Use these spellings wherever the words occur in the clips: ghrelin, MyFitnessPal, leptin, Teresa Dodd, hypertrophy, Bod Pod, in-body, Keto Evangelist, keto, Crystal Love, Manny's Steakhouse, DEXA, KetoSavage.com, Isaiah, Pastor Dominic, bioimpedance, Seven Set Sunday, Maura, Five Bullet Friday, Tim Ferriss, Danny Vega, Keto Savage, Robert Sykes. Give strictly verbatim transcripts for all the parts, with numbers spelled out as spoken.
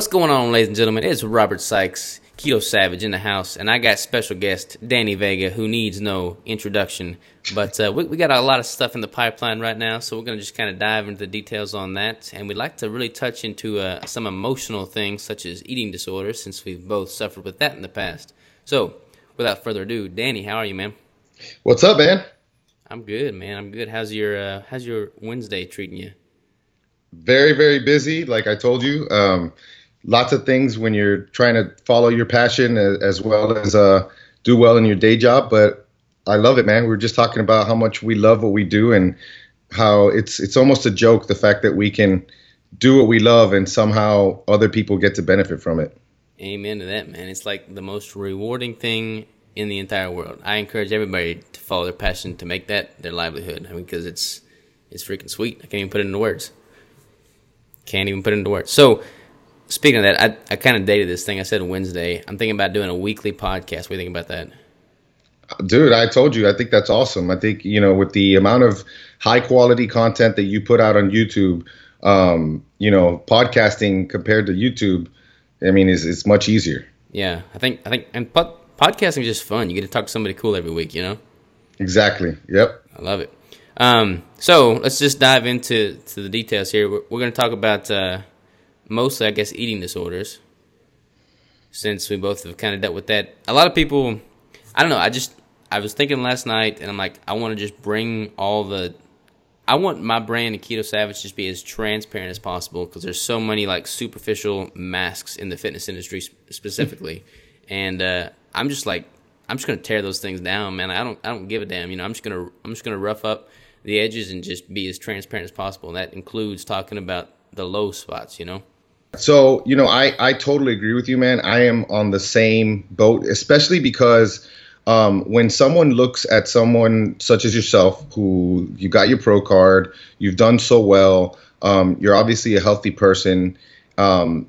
What's going on, ladies and gentlemen? It's Robert Sykes, Keto Savage in the house, and I got special guest Danny Vega, who needs no introduction. But uh, we, we got a lot of stuff in the pipeline right now, so we're going to just kind of dive into the details on that. And we'd like to really touch into uh, some emotional things, such as eating disorders, since we've both suffered with that in the past. So, without further ado, Danny, how are you, man? What's up, man? I'm good, man. I'm good. How's your uh, how's your Wednesday treating you? Very, very busy, like I told you. Um, lots of things when you're trying to follow your passion as well as uh, do well in your day job. But I love it, man. We were just talking about how much we love what we do and how it's it's almost a joke, the fact that we can do what we love and somehow other people get to benefit from it. Amen to that, man. It's like the most rewarding thing in the entire world. I encourage everybody to follow their passion, to make that their livelihood. I mean, because it's, it's freaking sweet. I can't even put it into words. Can't even put it into words. So, speaking of that, I, I kind of dated this thing. I said Wednesday. I'm thinking about doing a weekly podcast. What do you think about that? Dude, I told you. I think that's awesome. I think, you know, with the amount of high-quality content that you put out on YouTube, um, you know, podcasting compared to YouTube, I mean, it's, it's much easier. Yeah. I think, I think, and pod, podcasting is just fun. You get to talk to somebody cool every week, you know? Exactly. Yep. I love it. Um, so let's just dive into to the details here. We're, we're going to talk about uh, mostly, I guess, eating disorders, since we both have kind of dealt with that. A lot of people, I don't know, I just, I was thinking last night, and I'm like, I want to just bring all the, I want my brand and Keto Savage to just be as transparent as possible, because there's so many like superficial masks in the fitness industry specifically, and uh, I'm just like, I'm just going to tear those things down, man. I don't, I don't give a damn, you know. I'm just going to, I'm just going to rough up the edges and just be as transparent as possible. And that includes talking about the low spots, you know? So, you know, I, I totally agree with you, man. I am on the same boat, especially because um, when someone looks at someone such as yourself, who you got your pro card, you've done so well, um, you're obviously a healthy person. Um,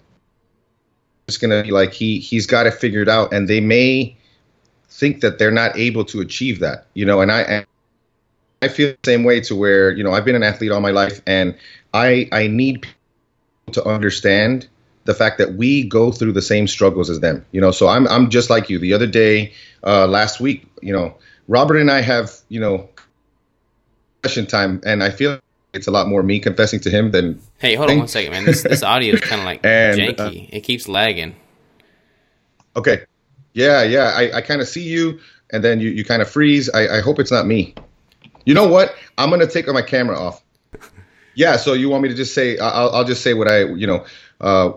it's going to be like, he, he's got it figured out, and they may think that they're not able to achieve that, you know, and I, and I feel the same way, to where, you know, I've been an athlete all my life, and I I need people to understand the fact that we go through the same struggles as them, you know. So I'm I'm just like you. The other day, uh, last week, you know, Robert and I have, you know, confession time, and I feel it's a lot more me confessing to him than. Hey, hold on one second, man. This this audio is kind of like and, janky. Uh, it keeps lagging. Okay. Yeah, yeah. I, I kind of see you, and then you, you kind of freeze. I, I hope it's not me. You know what? I'm going to take my camera off. Yeah, so you want me to just say, I'll, I'll just say what I, you know, uh,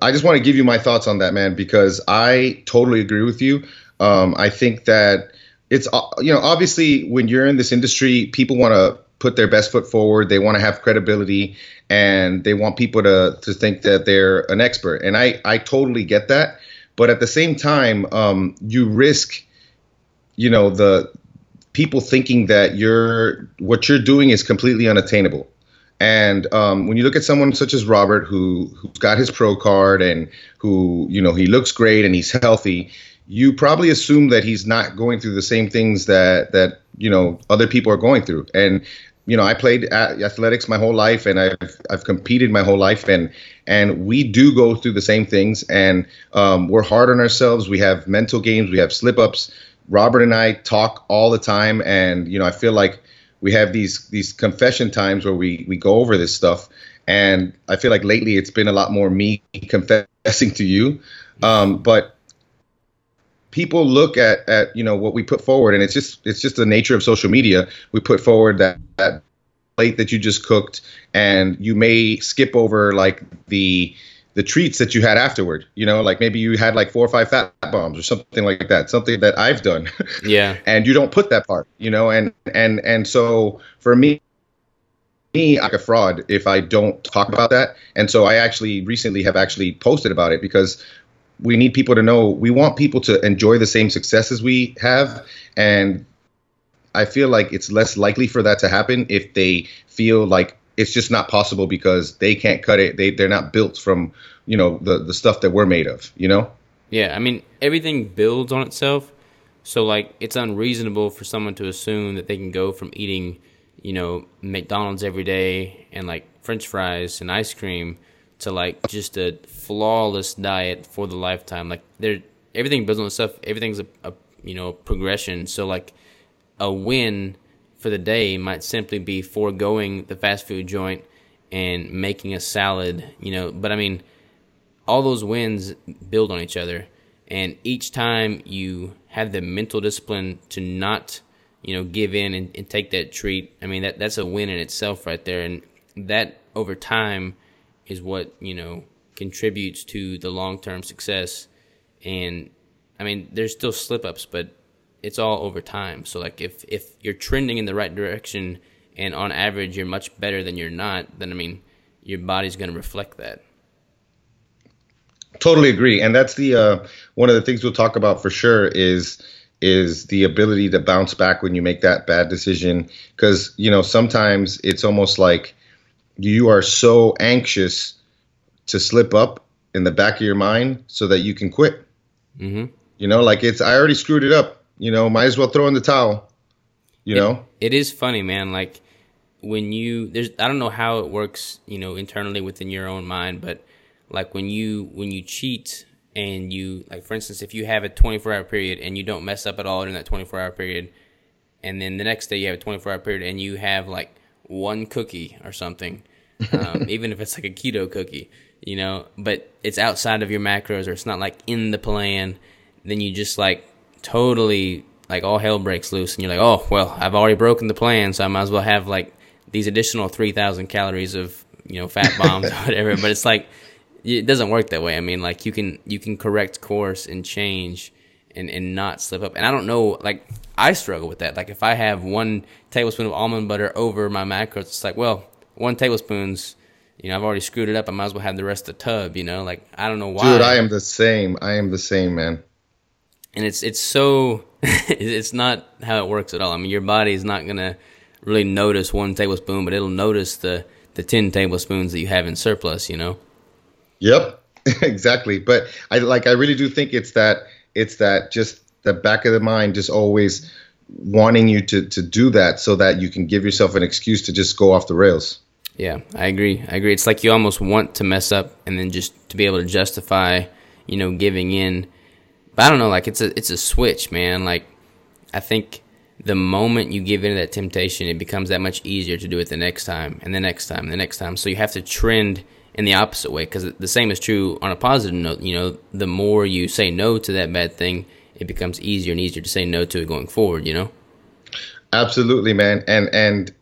I just want to give you my thoughts on that, man, because I totally agree with you. Um, I think that it's, you know, obviously when you're in this industry, people want to put their best foot forward. They want to have credibility, and they want people to, to think that they're an expert. And I, I totally get that. But at the same time, um, you risk, you know, the people thinking that you're what you're doing is completely unattainable. And um, when you look at someone such as Robert, who who's got his pro card and who, you know, he looks great and he's healthy, you probably assume that he's not going through the same things that that, you know, other people are going through. And, you know, I played athletics my whole life, and I've I've competed my whole life, and and we do go through the same things, and um, we're hard on ourselves. We have mental games, we have slip ups. Robert and I talk all the time, and, you know, I feel like we have these these confession times where we we go over this stuff, and I feel like lately it's been a lot more me confessing to you, um, but people look at at you know what we put forward, and it's just it's just the nature of social media. We put forward that, that plate that you just cooked, and you may skip over like the the treats that you had afterward, you know, like maybe you had like four or five fat bombs or something like that, something that I've done. Yeah. And you don't put that part, you know, and, and, and so for me, me, I'm like a fraud if I don't talk about that. And so I actually recently have actually posted about it, because we need people to know, we want people to enjoy the same successes we have. And I feel like it's less likely for that to happen if they feel like it's just not possible because they can't cut it. They, they're not built from, you know, the, the stuff that we're made of, you know? Yeah, I mean, everything builds on itself. So, like, it's unreasonable for someone to assume that they can go from eating, you know, McDonald's every day and, like, French fries and ice cream to like just a flawless diet for the lifetime. Like they're everything builds on stuff. Everything's a, a you know progression. So like a win for the day might simply be foregoing the fast food joint and making a salad. You know, but I mean, all those wins build on each other, and each time you have the mental discipline to not, you know, give in and, and take that treat. I mean, that that's a win in itself right there, and that over time is what, you know, contributes to the long-term success. And I mean, there's still slip-ups, but it's all over time. So like if, if you're trending in the right direction and on average you're much better than you're not, then I mean, your body's going to reflect that. Totally agree. And that's the uh, one of the things we'll talk about for sure is is the ability to bounce back when you make that bad decision. Because, you know, sometimes it's almost like you are so anxious to slip up in the back of your mind so that you can quit. Mm-hmm. You know, like it's, I already screwed it up, you know, might as well throw in the towel, you it, know? It is funny, man. Like when you, there's, I don't know how it works, you know, internally within your own mind, but like when you, when you cheat and you, like for instance, if you have a twenty-four hour period and you don't mess up at all during that twenty-four hour period, and then the next day you have a twenty-four hour period and you have like one cookie or something, um, even if it's like a keto cookie, you know, but it's outside of your macros or it's not like in the plan, then you just like totally like all hell breaks loose and you're like, oh, well, I've already broken the plan, so I might as well have like these additional three thousand calories of, you know, fat bombs or whatever. But it's like, it doesn't work that way. I mean, like you can, you can correct course and change and, and not slip up. And I don't know, like I struggle with that. Like if I have one tablespoon of almond butter over my macros, it's like, well, one tablespoon's, you know, I've already screwed it up. I might as well have the rest of the tub, you know, like, I don't know why. Dude, I am the same. I am the same, man. And it's, it's so, it's not how it works at all. I mean, your body is not going to really notice one tablespoon, but it'll notice the, the ten tablespoons that you have in surplus, you know? Yep, exactly. But I like, I really do think it's that, it's that just the back of the mind, just always wanting you to, to do that so that you can give yourself an excuse to just go off the rails. Yeah, I agree. I agree. It's like you almost want to mess up and then just to be able to justify, you know, giving in. But I don't know, like it's a it's a switch, man. Like I think the moment you give in to that temptation, it becomes that much easier to do it the next time and the next time and the next time. So you have to trend in the opposite way, because the same is true on a positive note. You know, the more you say no to that bad thing, it becomes easier and easier to say no to it going forward, you know? Absolutely, man. And and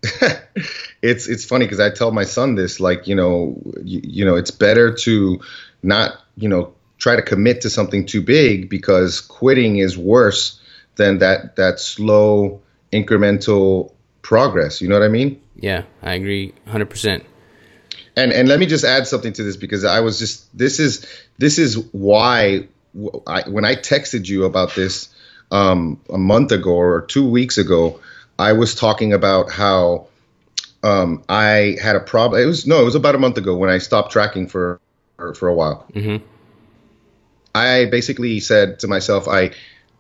it's it's funny because I tell my son this, like, you know, you, you know, it's better to not, you know, try to commit to something too big, because quitting is worse than that that slow incremental progress. You know what I mean? Yeah, I agree one hundred percent. And and let me just add something to this, because I was just this is this is why I, when I texted you about this um, a month ago or two weeks ago, I was talking about how um, I had a problem. It was no, it was about a month ago when I stopped tracking for for a while. Mm-hmm. I basically said to myself, I,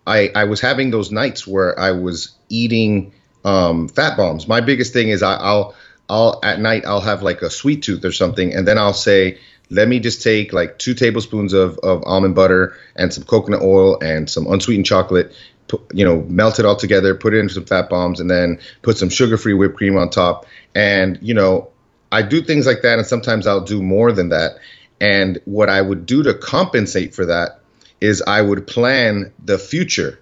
I I was having those nights where I was eating um, fat bombs. My biggest thing is I, I'll I'll at night I'll have like a sweet tooth or something, and then I'll say, let me just take like two tablespoons of, of almond butter and some coconut oil and some unsweetened chocolate, put, you know, melt it all together, put it in some fat bombs, and then put some sugar-free whipped cream on top. And, you know, I do things like that, and sometimes I'll do more than that. And what I would do to compensate for that is I would plan the future,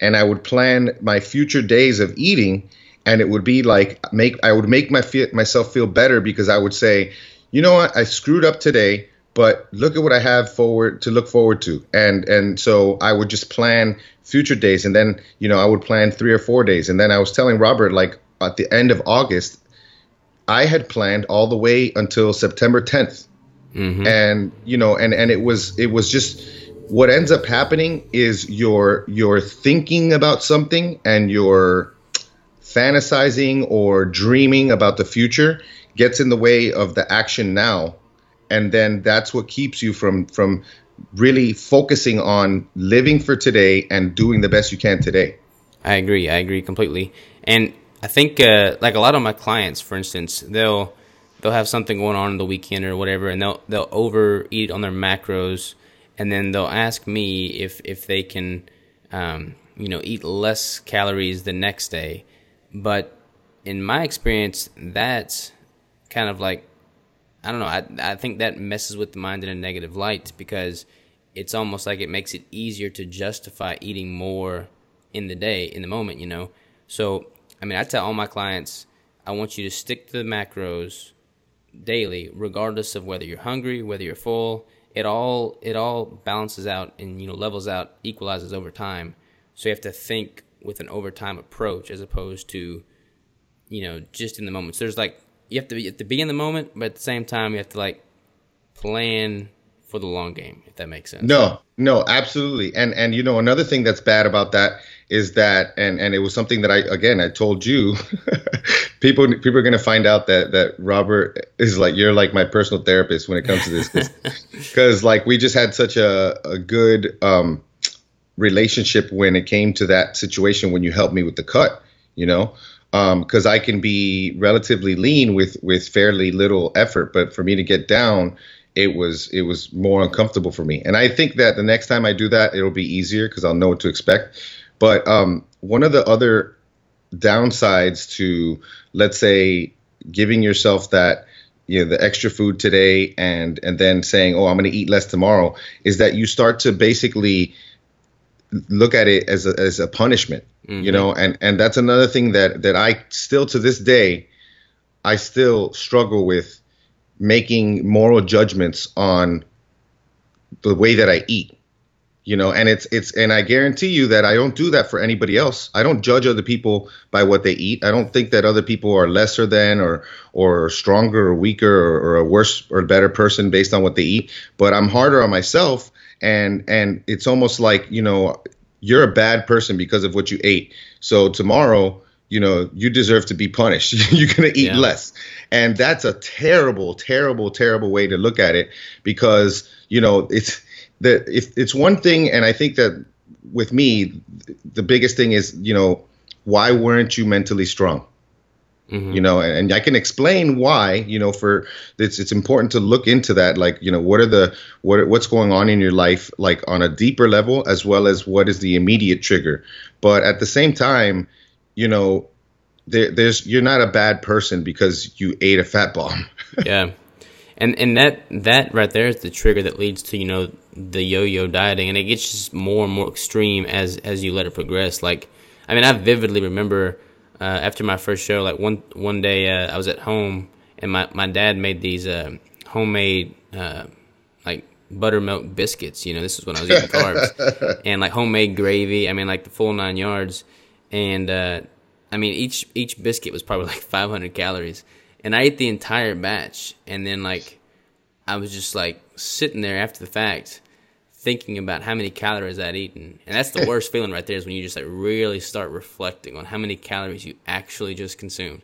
and I would plan my future days of eating, and it would be like make I would make my fe- myself feel better, because I would say, you know what, I screwed up today, but look at what I have forward to look forward to. And and so I would just plan future days, and then, you know, I would plan three or four days. And then I was telling Robert, like at the end of August, I had planned all the way until September tenth. Mm-hmm. And, you know, and, and it was it was just what ends up happening is you're, you're thinking about something and you're fantasizing or dreaming about the future gets in the way of the action now. And then that's what keeps you from, from really focusing on living for today and doing the best you can today. I agree. I agree completely. And I think uh, like a lot of my clients, for instance, they'll they'll have something going on in the weekend or whatever, and they'll they'll overeat on their macros, and then they'll ask me if if they can, um, you know, eat less calories the next day. But in my experience, that's kind of like, I don't know, I I think that messes with the mind in a negative light, because it's almost like it makes it easier to justify eating more in the day, in the moment, you know. So, I mean, I tell all my clients, I want you to stick to the macros daily, regardless of whether you're hungry, whether you're full. It all it all balances out and, you know, levels out, equalizes over time. So you have to think with an overtime approach as opposed to, you know, just in the moment. So there's like, you have to be, you have to be in the moment, but at the same time, you have to like plan for the long game, if that makes sense. No, no, absolutely. And, and you know, another thing that's bad about that is that, and, and it was something that I, again, I told you, people people are going to find out that that Robert is like, you're like my personal therapist when it comes to this. Because like, we just had such a, a good um, relationship when it came to that situation when you helped me with the cut, you know, because um, I can be relatively lean with, with fairly little effort. But for me to get down, it was it was more uncomfortable for me. And I think that the next time I do that, it'll be easier because I'll know what to expect. But um, one of the other downsides to, let's say, giving yourself that, you know, the extra food today and and then saying, oh, I'm going to eat less tomorrow, is that you start to basically look at it as a, as a punishment, mm-hmm. you know, and, and that's another thing that, that I still to this day, I still struggle with, making moral judgments on the way that I eat, you know, and it's, it's, and I guarantee you that I don't do that for anybody else. I don't judge other people by what they eat. I don't think that other people are lesser than or, or stronger or weaker or, or a worse or better person based on what they eat, but I'm harder on myself. And, and it's almost like, you know, you're a bad person because of what you ate. So tomorrow, you know, you deserve to be punished. You're going to eat yeah. less. And that's a terrible, terrible, terrible way to look at it, because, you know, it's the if it's one thing. And I think that with me, the biggest thing is, you know, why weren't you mentally strong? Mm-hmm. You know, and, and I can explain why, you know, for it's it's important to look into that. Like, you know, what are the what what's going on in your life, like on a deeper level, as well as what is the immediate trigger. But at the same time, you know, there, there's you're not a bad person because you ate a fat bomb. yeah, and and that that right there is the trigger that leads to, you know, the yo-yo dieting, and it gets just more and more extreme as as you let it progress. Like, I mean, I vividly remember uh, after my first show, like one one day uh, I was at home and my my dad made these uh, homemade uh, like buttermilk biscuits. You know, this is when I was eating carbs and like homemade gravy. I mean, like the full nine yards. And, uh, I mean, each, each biscuit was probably like five hundred calories, and I ate the entire batch. And then like, I was just like sitting there after the fact thinking about how many calories I'd eaten. And that's the worst feeling right there, is when you just like really start reflecting on how many calories you actually just consumed.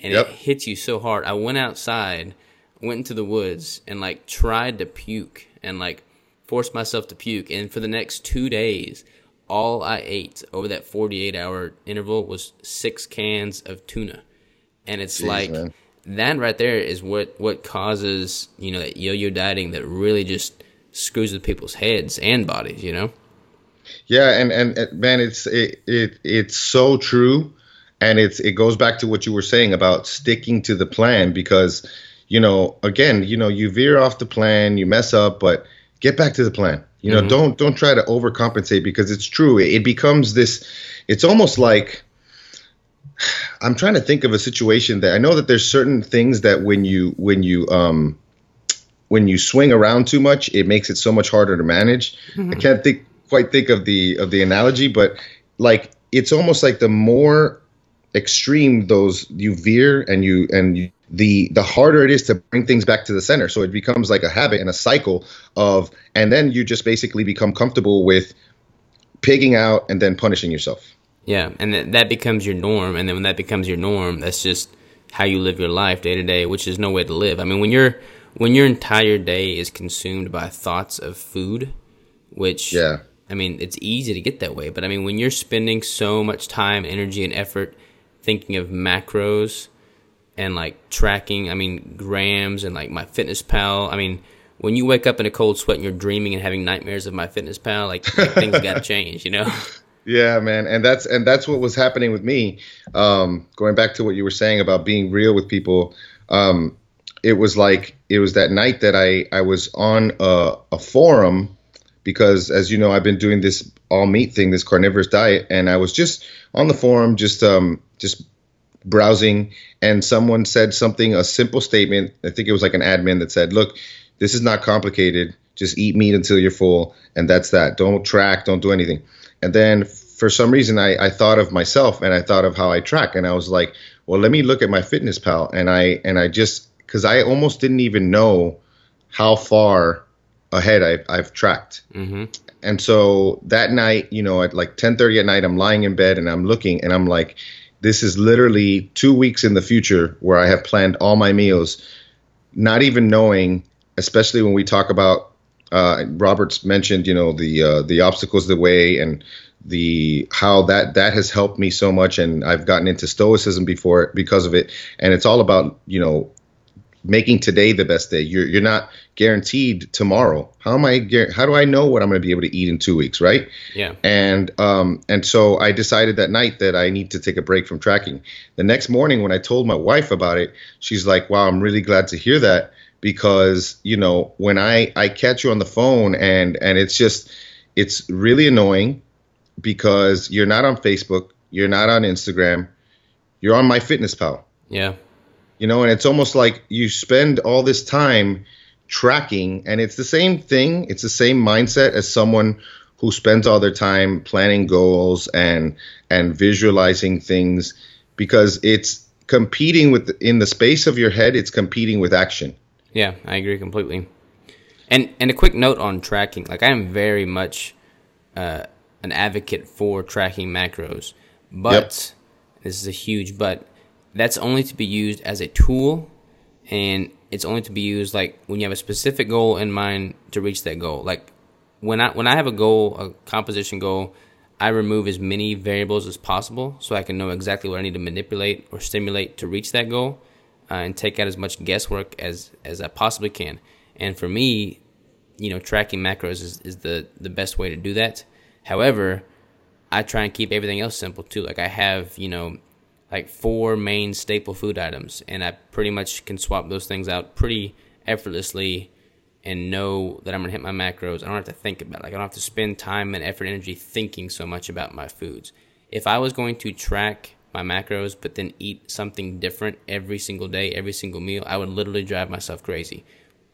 And yep. it hits you so hard. I went outside, went into the woods, and like tried to puke and like forced myself to puke. And for the next two days, all I ate over that forty-eight hour interval was six cans of tuna. And it's Jeez, like, man. That right there is what, what causes, you know, that yo-yo dieting that really just screws with people's heads and bodies, you know? Yeah. And, and, and man, it's, it, it, it's so true. And it's, it goes back to what you were saying about sticking to the plan, because, you know, again, you know, you veer off the plan, you mess up, but get back to the plan. You know, mm-hmm. don't don't try to overcompensate, because it's true. It, it becomes this. It's almost like, I'm trying to think of a situation that I know that there's certain things that when you when you um when you swing around too much, it makes it so much harder to manage. Mm-hmm. I can't think quite think of the of the analogy, but like it's almost like the more extreme those you veer and you and you. the the harder it is to bring things back to the center. So it becomes like a habit and a cycle of, and then you just basically become comfortable with pigging out and then punishing yourself. Yeah, and th- that becomes your norm. And then when that becomes your norm, that's just how you live your life day to day, which is no way to live. I mean, when you're when your entire day is consumed by thoughts of food, which, yeah. I mean, it's easy to get that way. But I mean, when you're spending so much time, energy, and effort thinking of macros, and like tracking, I mean, grams and like MyFitnessPal. I mean, when you wake up in a cold sweat and you're dreaming and having nightmares of MyFitnessPal, like, like things got to change, you know? Yeah, man. And that's, and that's what was happening with me. Um, going back to what you were saying about being real with people. Um, it was like, it was that night that I, I was on a, a forum because, as you know, I've been doing this all meat thing, this carnivorous diet. And I was just on the forum, just, um, just browsing. And someone said something, a simple statement. I think it was like an admin that said, look, this is not complicated. Just eat meat until you're full. And that's that. Don't track. Don't do anything. And then for some reason, I, I thought of myself and I thought of how I track. And I was like, well, let me look at MyFitnessPal. And I, and I just, because I almost didn't even know how far ahead I, I've tracked. Mm-hmm. And so that night, you know, at like ten thirty at night, I'm lying in bed and I'm looking and I'm like, this is literally two weeks in the future where I have planned all my meals, not even knowing, especially when we talk about, uh, Robert's mentioned, you know, the, uh, the obstacles, the way, and the, how that, that has helped me so much. And I've gotten into stoicism before because of it. And it's all about, you know, making today the best day. You're, you're not guaranteed tomorrow. How am I, how do I know what I'm going to be able to eat in two weeks? Right. Yeah. And, um, and so I decided that night that I need to take a break from tracking. The next morning when I told my wife about it, she's like, wow, I'm really glad to hear that. Because, you know, when I, I catch you on the phone and, and it's just, it's really annoying because you're not on Facebook, you're not on Instagram, you're on MyFitnessPal. Yeah. You know, and it's almost like you spend all this time tracking and it's the same thing. It's the same mindset as someone who spends all their time planning goals and, and visualizing things because it's competing with, in the space of your head, it's competing with action. Yeah, I agree completely. And and a quick note on tracking. Like, I am very much uh, an advocate for tracking macros. But, yep. This is a huge but, that's only to be used as a tool. And it's only to be used, like, when you have a specific goal in mind to reach that goal. Like, when I when I have a goal, a composition goal, I remove as many variables as possible so I can know exactly what I need to manipulate or stimulate to reach that goal. Uh, and take out as much guesswork as, as I possibly can. And for me, you know, tracking macros is, is the, the best way to do that. However, I try and keep everything else simple too. Like I have, you know, like four main staple food items, and I pretty much can swap those things out pretty effortlessly and know that I'm going to hit my macros. I don't have to think about it. Like I don't have to spend time and effort and energy thinking so much about my foods. If I was going to track my macros, but then eat something different every single day, every single meal, I would literally drive myself crazy.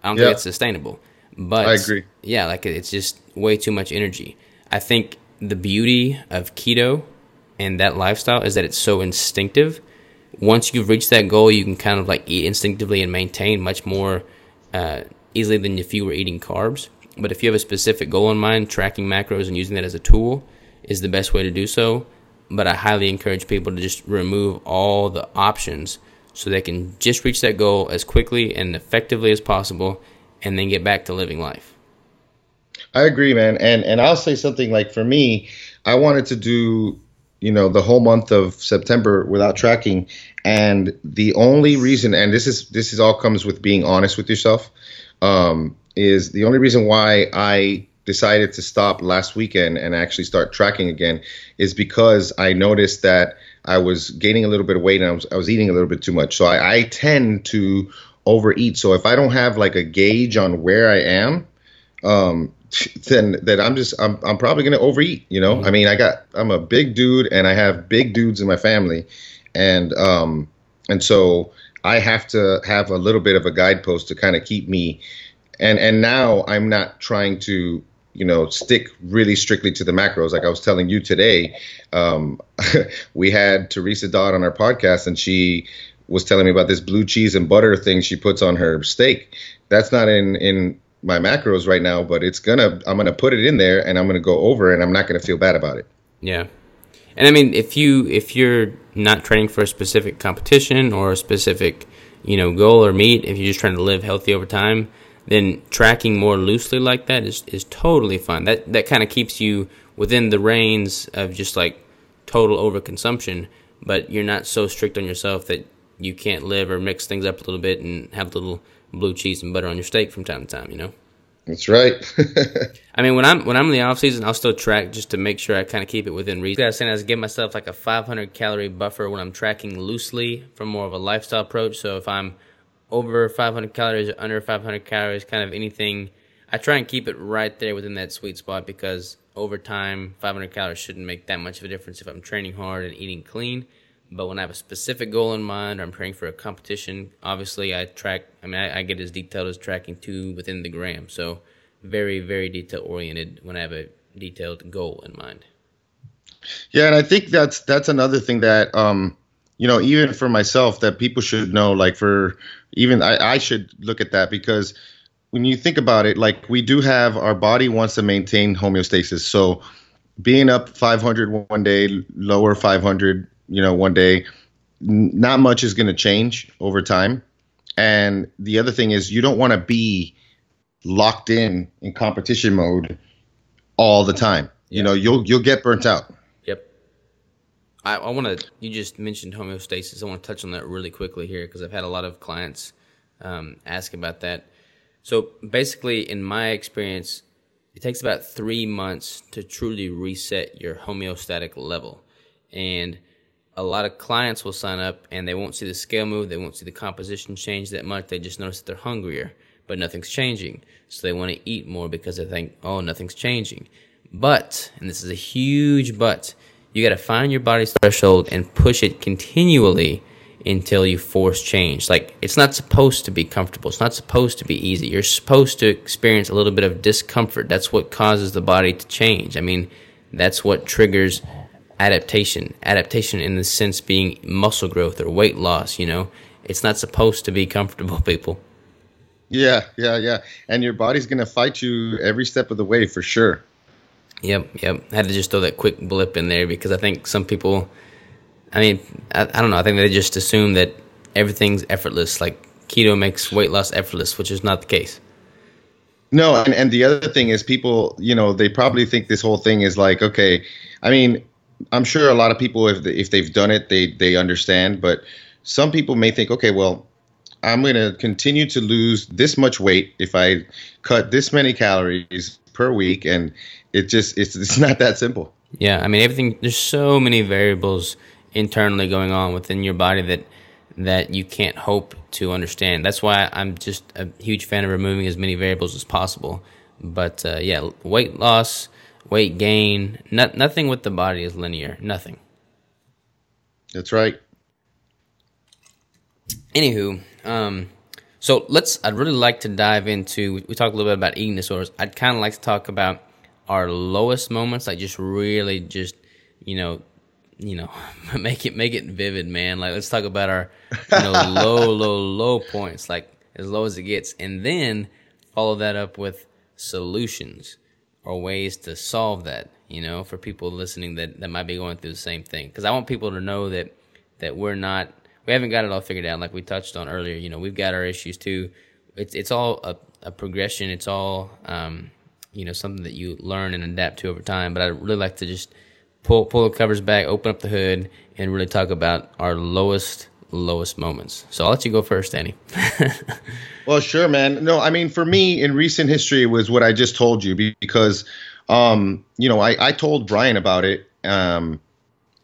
I don't yeah. think it's sustainable. But I agree. Yeah, like it's just way too much energy. I think the beauty of keto and that lifestyle is that it's so instinctive. Once you've reached that goal, you can kind of like eat instinctively and maintain much more uh, easily than if you were eating carbs. But if you have a specific goal in mind, tracking macros and using that as a tool is the best way to do so. But I highly encourage people to just remove all the options so they can just reach that goal as quickly and effectively as possible and then get back to living life. I agree, man. And and I'll say something like for me, I wanted to do, you know, the whole month of September without tracking. And the only reason, and this is this is all comes with being honest with yourself, um, is the only reason why I decided to stop last weekend and actually start tracking again is because I noticed that I was gaining a little bit of weight and I was, I was eating a little bit too much. So I, I tend to overeat. So if I don't have like a gauge on where I am, um, then that I'm just, I'm, I'm probably going to overeat, you know? Mm-hmm. I mean, I got, I'm a big dude and I have big dudes in my family. And, um, and so I have to have a little bit of a guidepost to kind of keep me. And, and now I'm not trying to, you know, stick really strictly to the macros. Like I was telling you today, um, we had Teresa Dodd on our podcast and she was telling me about this blue cheese and butter thing she puts on her steak. That's not in, in my macros right now, but it's gonna, I'm going to put it in there and I'm going to go over and I'm not going to feel bad about it. Yeah. And I mean, if you, if you're not training for a specific competition or a specific, you know, goal or meet, if you're just trying to live healthy over time, then tracking more loosely like that is, is totally fine. That that kind of keeps you within the reins of just like total overconsumption, but you're not so strict on yourself that you can't live or mix things up a little bit and have a little blue cheese and butter on your steak from time to time, you know? That's right. I mean, when I'm when I'm in the off season, I'll still track just to make sure I kind of keep it within reason. I was saying I was give myself like a five hundred calorie buffer when I'm tracking loosely from more of a lifestyle approach. So if I'm over five hundred calories or under five hundred calories, kind of anything, I try and keep it right there within that sweet spot, because over time, five hundred calories shouldn't make that much of a difference if I'm training hard and eating clean. But when I have a specific goal in mind, or I'm training for a competition, obviously I track, I mean, I, I get as detailed as tracking to within the gram. So very, very detail-oriented when I have a detailed goal in mind. Yeah, and I think that's that's another thing that, um, you know, even for myself, that people should know, like for even I, I should look at that, because when you think about it, like we do have, our body wants to maintain homeostasis. So being up five hundred one day, lower five hundred, you know, one day, not much is going to change over time. And the other thing is, you don't want to be locked in in competition mode all the time. Yeah. You know, you'll you'll get burnt out. Yep. I, I want to, you just mentioned homeostasis. I want to touch on that really quickly here, because I've had a lot of clients um, ask about that. So basically, in my experience, it takes about three months to truly reset your homeostatic level. And a lot of clients will sign up and they won't see the scale move. They won't see the composition change that much. They just notice that they're hungrier, but nothing's changing. So they want to eat more because they think, oh, nothing's changing. But, and this is a huge but, you got to find your body's threshold and push it continually until you force change. Like, it's not supposed to be comfortable. It's not supposed to be easy. You're supposed to experience a little bit of discomfort. That's what causes the body to change. I mean, that's what triggers adaptation, adaptation in the sense being muscle growth or weight loss, you know. It's not supposed to be comfortable, people. Yeah, yeah, yeah. And your body's going to fight you every step of the way for sure. Yep, yep. I had to just throw that quick blip in there, because I think some people, I mean, I, I don't know. I think they just assume that everything's effortless. Like keto makes weight loss effortless, which is not the case. No, and, and the other thing is, people, you know, they probably think this whole thing is like, okay, I mean, I'm sure a lot of people, if they, if they've done it, they they understand. But some people may think, okay, well, I'm going to continue to lose this much weight if I cut this many calories per week, and it just it's it's not that simple. Yeah, I mean, everything. There's so many variables internally going on within your body that that you can't hope to understand. That's why I'm just a huge fan of removing as many variables as possible. But uh, yeah, weight loss, weight gain, not, nothing with the body is linear. Nothing. That's right. Anywho, um, so let's, I'd really like to dive into, we talked a little bit about eating disorders. I'd kind of like to talk about our lowest moments, like just really just, you know, you know, make it, make it vivid, man. Like, let's talk about our, you know, low, low, low points, like as low as it gets. And then follow that up with solutions, or ways to solve that, you know, for people listening that, that might be going through the same thing. Because I want people to know that that we're not, we haven't got it all figured out, like we touched on earlier. You know, we've got our issues too. It's it's all a, a progression. It's all, um, you know, something that you learn and adapt to over time. But I'd really like to just pull pull the covers back, open up the hood, and really talk about our lowest, lowest moments. So I'll let you go first, Danny. Well, sure, man. No, I mean, for me, in recent history, it was what I just told you, because, um, you know, I, I told Brian about it, um,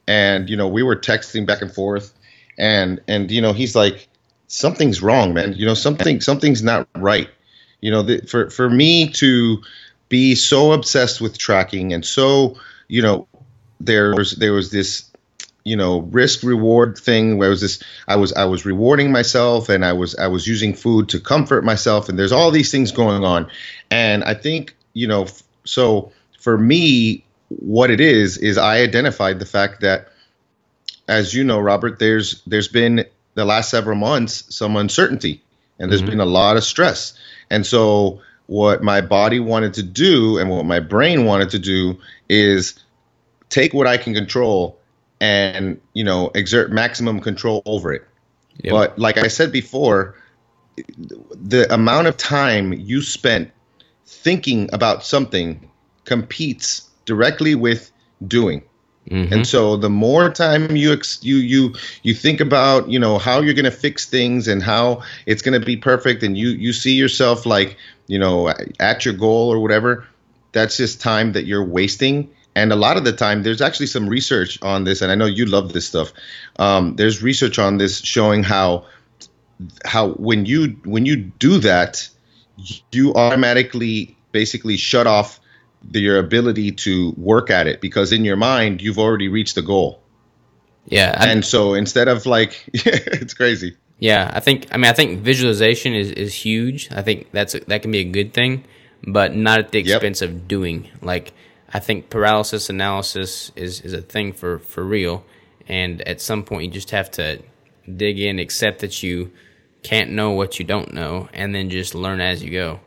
and, you know, we were texting back and forth, and, and, you know, he's like, something's wrong, man. You know, something, something's not right. You know, the, for, for me to be so obsessed with tracking, and so, you know, there was, there was this, you know, risk reward thing where it was this, I was, I was rewarding myself, and I was, I was using food to comfort myself, and there's all these things going on. And I think, you know, f- so for me, what it is, is I identified the fact that, as you know, Robert, there's, there's been the last several months, some uncertainty, and there's mm-hmm. been a lot of stress. And so what my body wanted to do, and what my brain wanted to do, is take what I can control and, you know, exert maximum control over it. Yep. But like I said before, the amount of time you spent thinking about something competes directly with doing. Mm-hmm. And so the more time you ex- you you you think about, you know, how you're going to fix things and how it's going to be perfect, and you you see yourself, like, you know, at your goal or whatever, that's just time that you're wasting. And a lot of the time, there's actually some research on this, and I know you love this stuff. Um, there's research on this showing how how when you when you do that, you automatically basically shut off the, your ability to work at it, because in your mind you've already reached the goal. Yeah, I'm, and so instead of like, it's crazy. Yeah, I think I mean I think visualization is, is huge. I think that's a, that can be a good thing, but not at the expense yep. of doing. Like, I think paralysis analysis is, is a thing for, for real, and at some point you just have to dig in, accept that you can't know what you don't know, and then just learn as you go.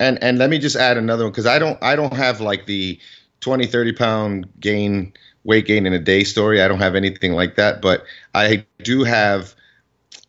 And and let me just add another one, because I don't I don't have like the twenty, thirty pound gain, weight gain in a day story. I don't have anything like that, but I do have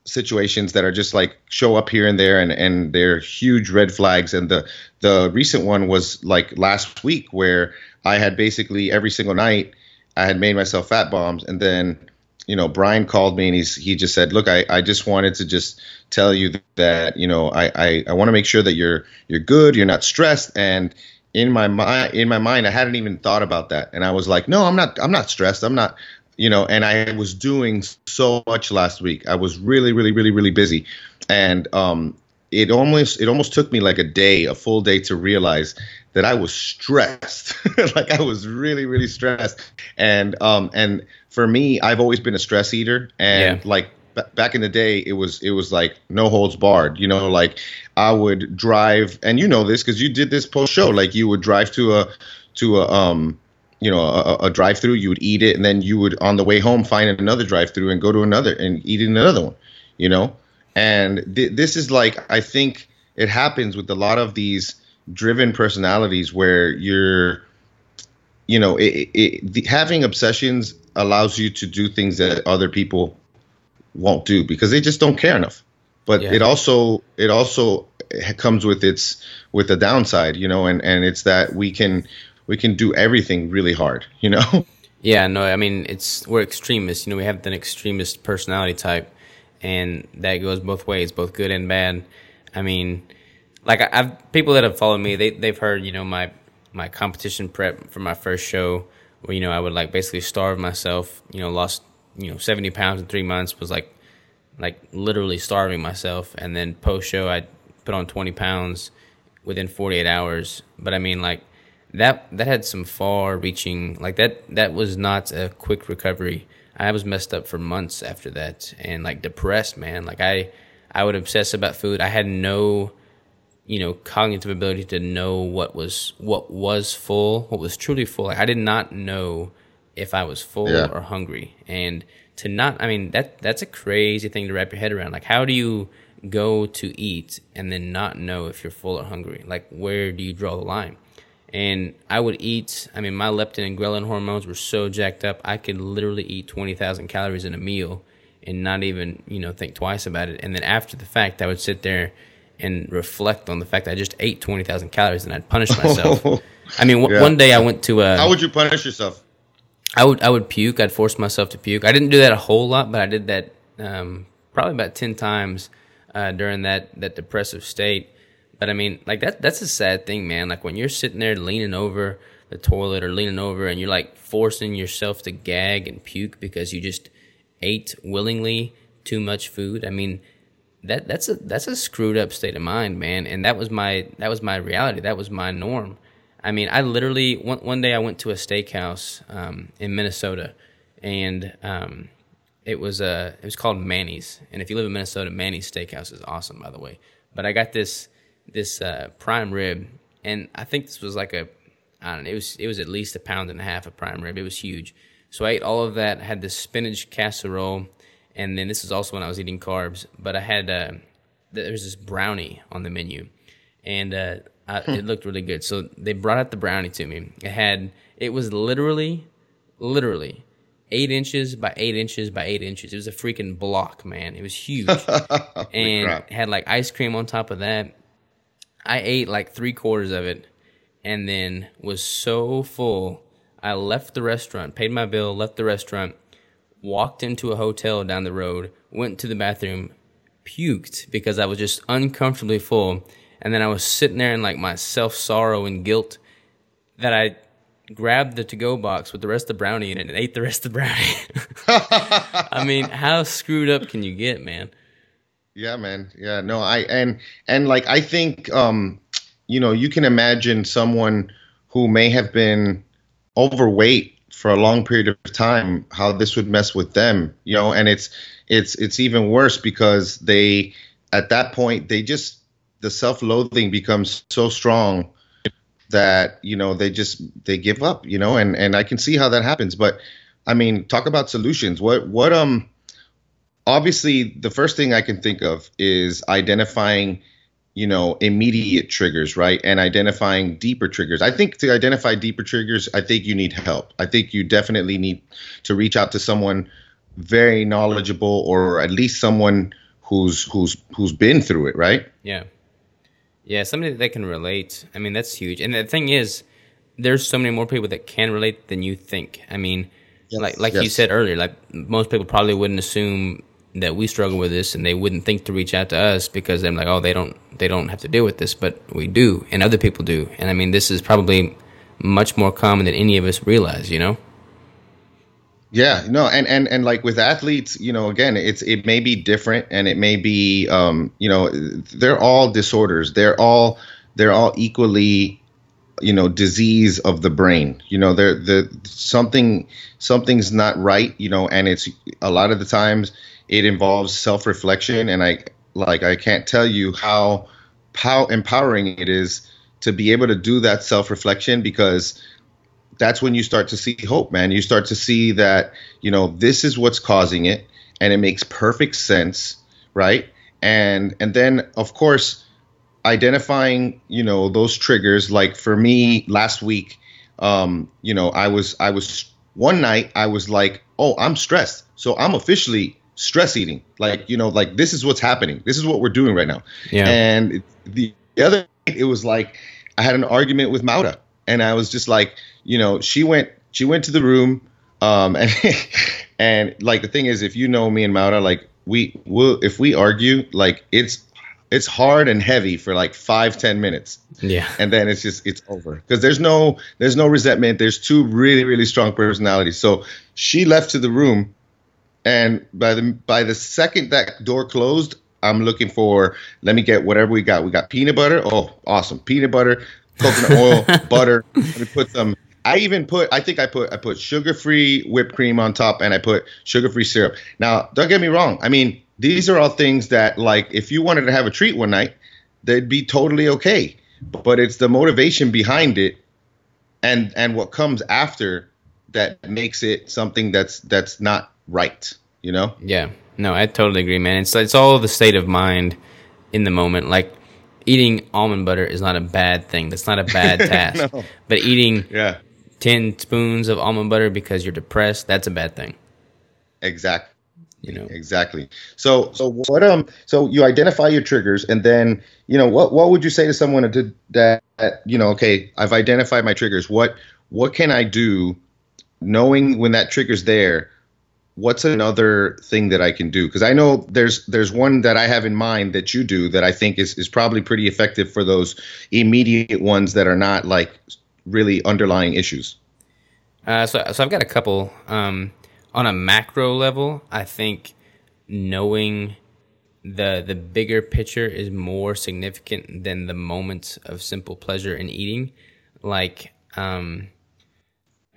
situations that are just like show up here and there, and, and they're huge red flags. And the the recent one was like last week, where I had basically every single night I had made myself fat bombs, and then, you know, Brian called me and he's he just said, look, I, I just wanted to just tell you that, you know, I, I, I want to make sure that you're you're good, you're not stressed. And in my mind in my mind I hadn't even thought about that. And I was like, no, I'm not I'm not stressed. I'm not you know, and I was doing so much last week. I was really, really, really, really busy. And um it almost it almost took me like a day, a full day to realize that I was stressed. Like, I was really, really stressed. And um and for me, I've always been a stress eater, and yeah. like b- back in the day, it was it was like no holds barred. You know, like I would drive, and you know this because you did this post show. Like, you would drive to a to a um you know a, a drive through, you would eat it, and then you would on the way home find another drive through and go to another and eat another one. You know, and th- this is like, I think it happens with a lot of these driven personalities where you're. You know, it, it, the, having obsessions allows you to do things that other people won't do because they just don't care enough. But yeah. it also it also comes with its with a downside, you know, and, and it's that we can we can do everything really hard, you know. Yeah, no, I mean it's we're extremists, you know. We have an extremist personality type, and that goes both ways, both good and bad. I mean, like I, I've people that have followed me, they they've heard, you know, my. my competition prep for my first show, where, you know, I would like basically starve myself, you know, lost, you know, seventy pounds in three months, was like, like literally starving myself. And then post show, I put on twenty pounds within forty-eight hours. But I mean, like that, that had some far reaching, like that, that was not a quick recovery. I was messed up for months after that, and like depressed, man. Like I, I would obsess about food. I had no, you know, cognitive ability to know what was what was full, what was truly full. Like, I did not know if I was full yeah. or hungry. And to not, I mean, that that's a crazy thing to wrap your head around. Like, how do you go to eat and then not know if you're full or hungry? Like, where do you draw the line? And I would eat, I mean, my leptin and ghrelin hormones were so jacked up, I could literally eat twenty thousand calories in a meal and not even, you know, think twice about it. And then after the fact, I would sit there and reflect on the fact that I just ate twenty thousand calories and I'd punish myself. I mean, w- yeah. one day I went to a... How would you punish yourself? I would I would puke. I'd force myself to puke. I didn't do that a whole lot, but I did that um, probably about ten times uh, during that, that depressive state. But I mean, like that that's a sad thing, man. Like when you're sitting there leaning over the toilet or leaning over and you're like forcing yourself to gag and puke because you just ate willingly too much food. I mean... That that's a that's a screwed up state of mind, man. And that was my that was my reality. That was my norm. I mean, I literally one one day I went to a steakhouse um, in Minnesota, and um, it was a uh, it was called Manny's. And if you live in Minnesota, Manny's Steakhouse is awesome, by the way. But I got this this uh, prime rib, and I think this was like a I don't know. It was it was at least a pound and a half of prime rib. It was huge. So I ate all of that. I had this spinach casserole. And then this is also when I was eating carbs, but I had, uh, there was this brownie on the menu, and uh, I, it looked really good. So they brought out the brownie to me. It had, it was literally, literally eight inches by eight inches by eight inches. It was a freaking block, man. It was huge. And had like ice cream on top of that. I ate like three quarters of it and then was so full. I left the restaurant, paid my bill, left the restaurant, walked into a hotel down the road, went to the bathroom, puked because I was just uncomfortably full. And then I was sitting there in like my self-sorrow and guilt that I grabbed the to-go box with the rest of the brownie in it and ate the rest of the brownie. I mean, how screwed up can you get, man? Yeah, man. Yeah, no, I and and like I think, um, you know, you can imagine someone who may have been overweight for a long period of time, how this would mess with them, you know, and it's it's it's even worse because they at that point they just the self-loathing becomes so strong that, you know, they just they give up, you know, and and I can see how that happens. But I mean, talk about solutions. What what um Obviously, the first thing I can think of is identifying, you know, immediate triggers, right? And identifying deeper triggers. I think to identify deeper triggers, I think you need help. I think you definitely need to reach out to someone very knowledgeable, or at least someone who's who's who's been through it, right? Yeah. Yeah, somebody that can relate. I mean, that's huge. And the thing is, there's so many more people that can relate than you think. I mean, yes, like like yes. you said earlier, like most people probably wouldn't assume that we struggle with this, and they wouldn't think to reach out to us because they're like, oh, they don't, they don't have to deal with this, but we do, and other people do. And I mean, this is probably much more common than any of us realize, you know? Yeah, no. And, and, and like with athletes, you know, again, it's, it may be different, and it may be, um, you know, they're all disorders. They're all, they're all equally, you know, disease of the brain, you know, they're the something, something's not right, you know, and it's a lot of the times, it involves self-reflection, and I like I can't tell you how how empowering it is to be able to do that self-reflection, because that's when you start to see hope, man. You start to see that, you know, this is what's causing it, and it makes perfect sense, right? And and then of course identifying, you know, those triggers. Like for me last week, um, you know, I was I was one night I was like, oh, I'm stressed, so I'm officially stress eating. Like, you know, like this is what's happening. This is what we're doing right now. Yeah. And the other night, it was like I had an argument with Maura, and I was just like, you know, she went she went to the room, um, and and like the thing is, if you know me and Maura, like we will if we argue, like it's it's hard and heavy for like five ten minutes. Yeah. And then it's just it's over because there's no there's no resentment. There's two really really strong personalities. So she left to the room. And by the by the second that door closed, I'm looking for, let me get whatever we got. We got peanut butter. Oh, awesome. Peanut butter, coconut oil, butter. Let me put some. I even put, I think I put, I put sugar-free whipped cream on top, and I put sugar-free syrup. Now, don't get me wrong. I mean, these are all things that, like, if you wanted to have a treat one night, they'd be totally okay. But it's the motivation behind it and and what comes after that makes it something that's that's not right, you know? Yeah. No, I totally agree, man. It's it's all the state of mind in the moment. Like eating almond butter is not a bad thing. That's not a bad task. No. But eating yeah. ten spoons of almond butter because you're depressed, that's a bad thing. Exactly. You know. Exactly. So so what um so you identify your triggers, and then, you know, what what would you say to someone that did that, that you know, okay, I've identified my triggers. What what can I do knowing when that trigger's there? What's another thing that I can do? Because I know there's there's one that I have in mind that you do that I think is, is probably pretty effective for those immediate ones that are not like really underlying issues. Uh, so so I've got a couple. Um, on a macro level, I think knowing the the bigger picture is more significant than the moments of simple pleasure in eating. Like, um,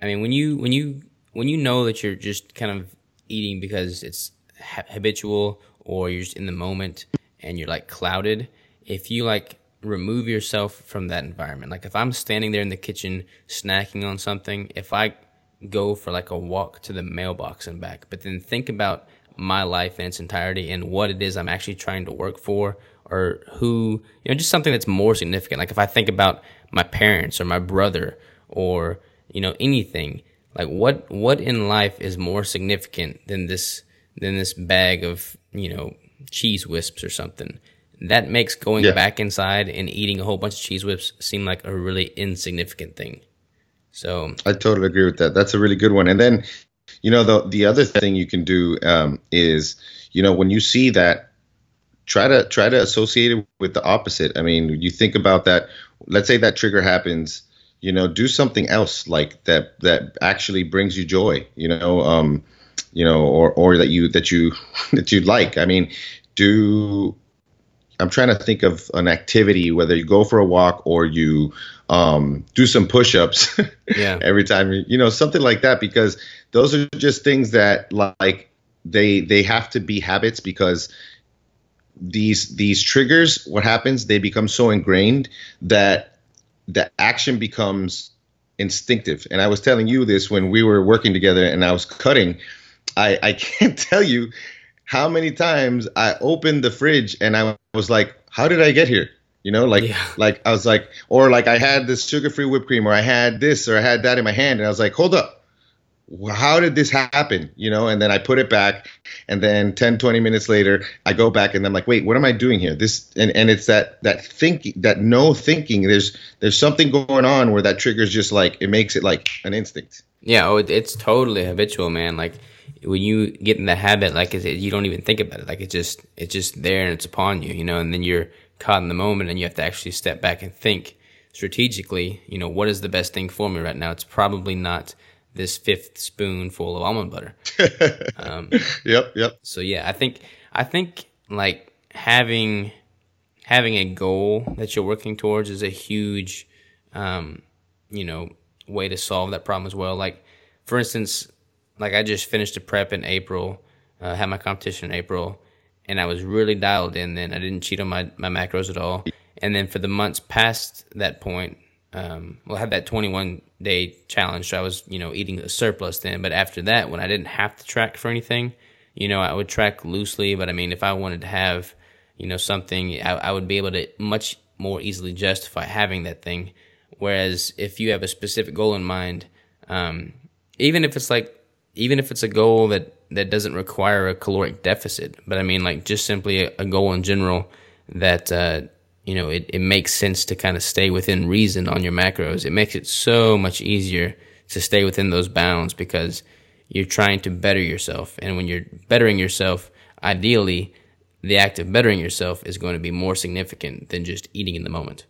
I mean, when you when you when you know that you're just kind of eating because it's ha- habitual, or you're just in the moment and you're like clouded, if you like remove yourself from that environment, like if I'm standing there in the kitchen snacking on something, if I go for like a walk to the mailbox and back, but then think about my life in its entirety and what it is I'm actually trying to work for, or who, you know, just something that's more significant. Like if I think about my parents or my brother or, you know, anything, like what what in life is more significant than this than this bag of, you know, cheese whips or something? That makes going yeah. back inside and eating a whole bunch of cheese whips seem like a really insignificant thing. So I totally agree with that. That's a really good one. And then, you know, the the other thing you can do um, is, you know, when you see that, try to try to associate it with the opposite. I mean, you think about that. Let's say that trigger happens. You know, do something else like that that actually brings you joy. You know, um, you know, or or that you that you that you like. I mean, do. I'm trying to think of an activity, whether you go for a walk or you um, do some push-ups yeah. every time, you know, something like that, because those are just things that like they they have to be habits, because these these triggers, what happens, they become so ingrained that the action becomes instinctive. And I was telling you this when we were working together and I was cutting. I, I can't tell you how many times I opened the fridge and I was like, how did I get here? You know, like, yeah. like I was like, or like I had this sugar-free whipped cream, or I had this, or I had that in my hand. And I was like, hold up, how did this happen? You know? And then I put it back, and then ten, twenty minutes later, I go back and I'm like, wait, what am I doing here? This, and, and it's that, that thinking, that no thinking, there's, there's something going on where that trigger's just like, it makes it like an instinct. Yeah. Oh, it's totally habitual, man. Like, when you get in the habit, like it, you don't even think about it. Like it's just, it's just there and it's upon you, you know, and then you're caught in the moment and you have to actually step back and think strategically, you know, what is the best thing for me right now? It's probably not this fifth spoonful of almond butter. Um, yep. Yep. So yeah, I think, I think like having, having a goal that you're working towards is a huge, um, you know, way to solve that problem as well. Like for instance, like I just finished a prep in April, uh, had my competition in April, and I was really dialed in then. I didn't cheat on my, my macros at all. And then for the months past that point, um, well, I had that twenty-one day challenge, so I was, you know, eating a surplus then. But after that, when I didn't have to track for anything, you know, I would track loosely. But I mean, if I wanted to have, you know, something, I, I would be able to much more easily justify having that thing. Whereas if you have a specific goal in mind, um, even if it's like, even if it's a goal that, that doesn't require a caloric deficit, but I mean, like just simply a, a goal in general that, uh, you know, it, it makes sense to kind of stay within reason on your macros. It makes it so much easier to stay within those bounds because you're trying to better yourself. And when you're bettering yourself, ideally, the act of bettering yourself is going to be more significant than just eating in the moment.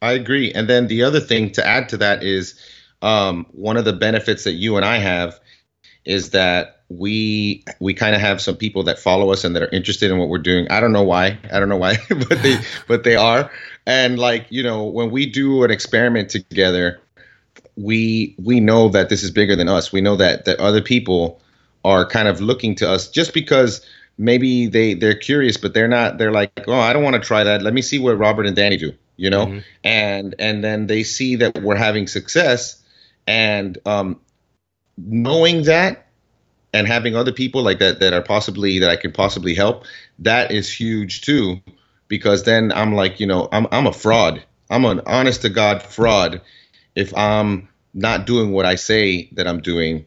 I agree. And then the other thing to add to that is, Um, one of the benefits that you and I have is that we we kind of have some people that follow us and that are interested in what we're doing. I don't know why. I don't know why, but they but they are. And like, you know, when we do an experiment together, we we know that this is bigger than us. We know that that other people are kind of looking to us just because maybe they they're curious, but they're not. They're like, oh, I don't want to try that. Let me see what Robert and Danny do. You know, mm-hmm. and and then they see that we're having success. And um, knowing that and having other people like that that are possibly that I can possibly help, that is huge too, because then I'm like, you know, I'm I'm a fraud. I'm an honest to God fraud if I'm not doing what I say that I'm doing,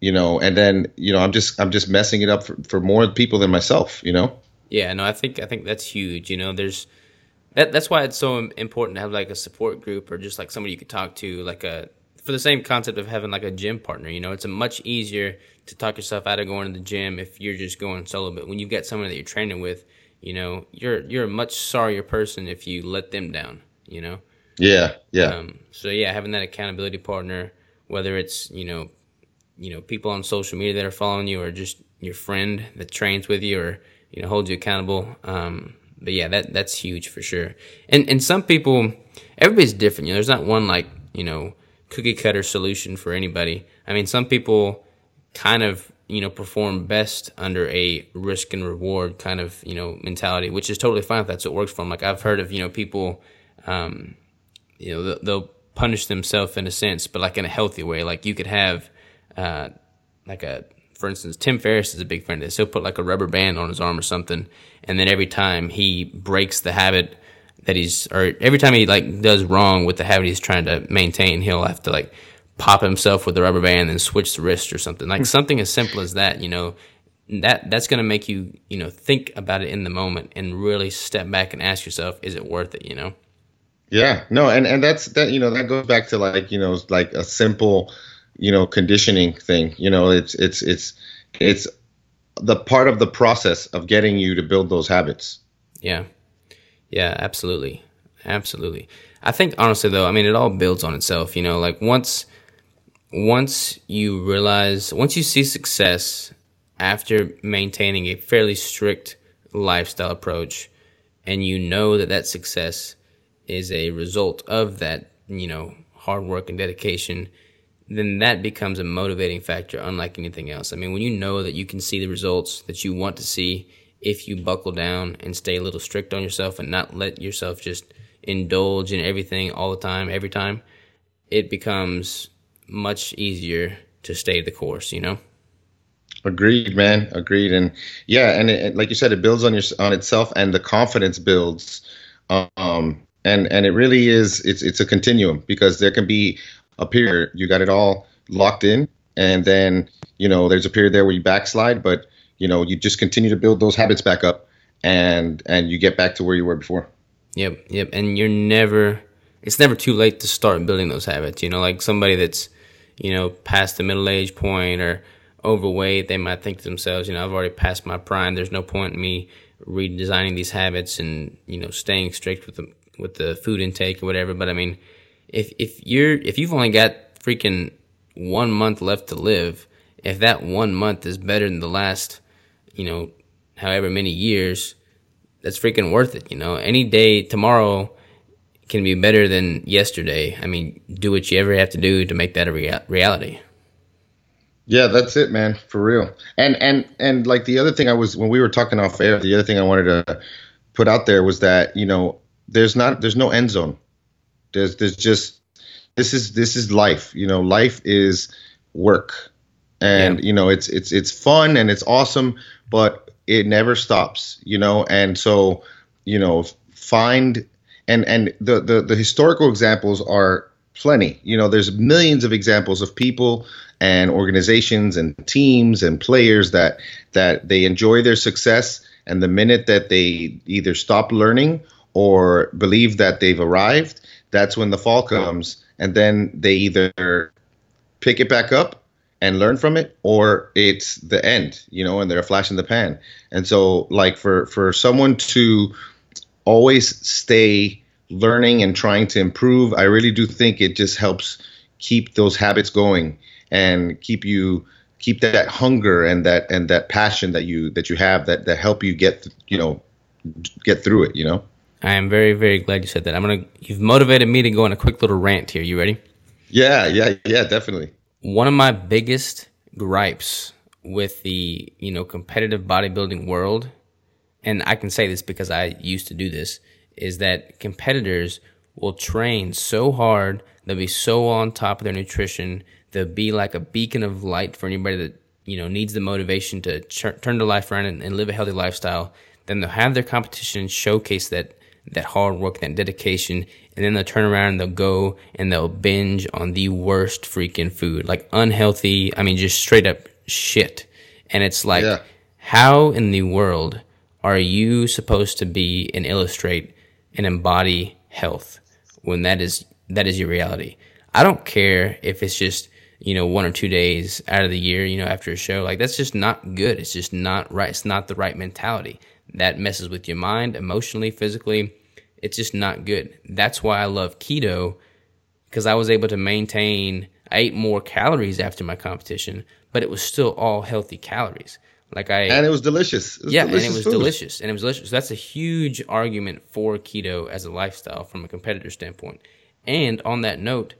you know, and then, you know, I'm just I'm just messing it up for, for more people than myself, you know? Yeah, no, I think I think that's huge. You know, there's that, that's why it's so important to have like a support group or just like somebody you could talk to, like a for the same concept of having like a gym partner, you know, it's a much easier to talk yourself out of going to the gym if you're just going solo. But when you've got someone that you're training with, you know, you're you're a much sorrier person if you let them down, you know? Yeah, yeah. Um, so yeah, having that accountability partner, whether it's, you know, you know, people on social media that are following you or just your friend that trains with you or, you know, holds you accountable. Um, but yeah, that that's huge for sure. And and some people, everybody's different. You know, there's not one like, you know, cookie cutter solution for anybody. I mean, some people kind of, you know, perform best under a risk and reward kind of, you know, mentality, which is totally fine if that's what works for them. Like I've heard of, you know, people, um, you know, they'll punish themselves in a sense, but like in a healthy way. Like you could have, uh, like a, for instance, Tim Ferriss is a big fan of this. He'll put like a rubber band on his arm or something. And then every time he breaks the habit that he's, or every time he like does wrong with the habit he's trying to maintain, he'll have to like pop himself with the rubber band and switch the wrist or something. Like something as simple as that, you know, that that's going to make you, you know, think about it in the moment and really step back and ask yourself, is it worth it, you know? Yeah, no, and, and that's that, you know, that goes back to like, you know, like a simple, you know, conditioning thing. You know, it's it's it's it's the part of the process of getting you to build those habits. Yeah. Yeah, absolutely. Absolutely. I think honestly though, I mean, it all builds on itself, you know, like once once you realize, once you see success after maintaining a fairly strict lifestyle approach, and you know that that success is a result of that, you know, hard work and dedication, then that becomes a motivating factor unlike anything else. I mean, when you know that you can see the results that you want to see if you buckle down and stay a little strict on yourself and not let yourself just indulge in everything all the time, every time, it becomes much easier to stay the course, you know? Agreed, man. Agreed. And yeah, and it, like you said, it builds on your on itself, and the confidence builds. Um, and and it really is. It's it's a continuum, because there can be a period you got it all locked in, and then you know there's a period there where you backslide, but you know you just continue to build those habits back up, and and you get back to where you were before. Yep, yep. And you're never. It's never too late to start building those habits. You know, like somebody that's you know past the middle age point or overweight, they might think to themselves, you know, I've already passed my prime. There's no point in me redesigning these habits and, you know, staying strict with the, with the food intake or whatever. But I mean, if, if you're, if you've only got freaking one month left to live, if that one month is better than the last, you know, however many years, that's freaking worth it. You know, any day tomorrow can be better than yesterday. I mean, do what you ever have to do to make that a rea- reality. Yeah, that's it, man, for real. And and and like the other thing I was when we were talking off air, the other thing I wanted to put out there was that, you know, there's not there's no end zone. There's there's just this is this is life. You know, life is work. And yeah. you know, it's it's it's fun and it's awesome, but it never stops, you know. And so, you know, find and and the the, the historical examples are plenty. You know, there's millions of examples of people and organizations and teams and players that that they enjoy their success, and the minute that they either stop learning or believe that they've arrived, that's when the fall comes, and then they either pick it back up and learn from it, or it's the end, you know, and they're a flash in the pan. And so, like, for, for someone to always stay learning and trying to improve, I really do think it just helps keep those habits going and keep you keep that hunger and that and that passion that you that you have that, that help you get you know get through it, you know. I am very, very glad you said that. I'm gonna you've motivated me to go on a quick little rant here. You ready? Yeah, yeah, yeah, definitely. One of my biggest gripes with the, you know, competitive bodybuilding world, and I can say this because I used to do this, is that competitors will train so hard, they'll be so on top of their nutrition, they'll be like a beacon of light for anybody that, you know, needs the motivation to ch- turn their life around and, and live a healthy lifestyle. Then they'll have their competition showcase that that hard work, that dedication, and then they'll turn around and they'll go and they'll binge on the worst freaking food, like unhealthy, I mean, just straight up shit. And it's like, yeah. How in the world are you supposed to be and illustrate and embody health when that is that is your reality? I don't care if it's just, you know, one or two days out of the year, you know, after a show. Like, that's just not good. It's just not right. It's not the right mentality. That messes with your mind, emotionally, physically. It's just not good. That's why I love keto, because I was able to maintain, I ate more calories after my competition, but it was still all healthy calories. Like I and it was delicious. It was yeah, delicious and it was food. delicious, and it was delicious. So that's a huge argument for keto as a lifestyle from a competitor standpoint. And on that note,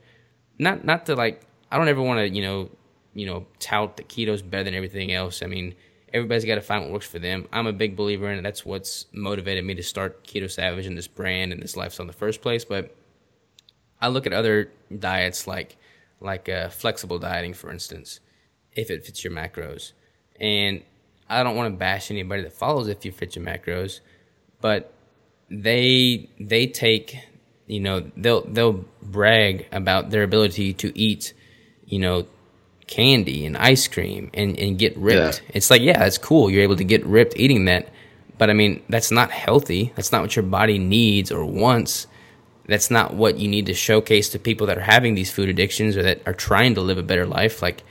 not not to like, I don't ever want to you know you know tout that keto's better than everything else. I mean, everybody's got to find what works for them. I'm a big believer in it. That's what's motivated me to start Keto Savage and this brand and this lifestyle in the first place. But I look at other diets like like uh, flexible dieting, for instance, if it fits your macros. And I don't want to bash anybody that follows if you fit your macros, but they they take, you know, they'll they'll brag about their ability to eat, you know, candy and ice cream and, and get ripped. Yeah. It's like, yeah, it's cool. You're able to get ripped eating that. But I mean, that's not healthy. That's not what your body needs or wants. That's not what you need to showcase to people that are having these food addictions or that are trying to live a better life. Like,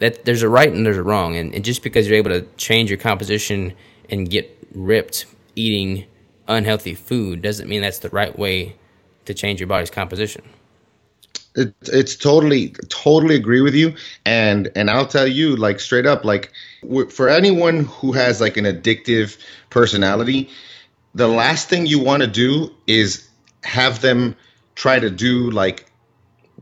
that, there's a right and there's a wrong. And, and just because you're able to change your composition and get ripped eating unhealthy food doesn't mean that's the right way to change your body's composition. It, it's totally, totally agree with you. And, and I'll tell you, like, straight up, like, w- for anyone who has like an addictive personality, the last thing you want to do is have them try to do, like,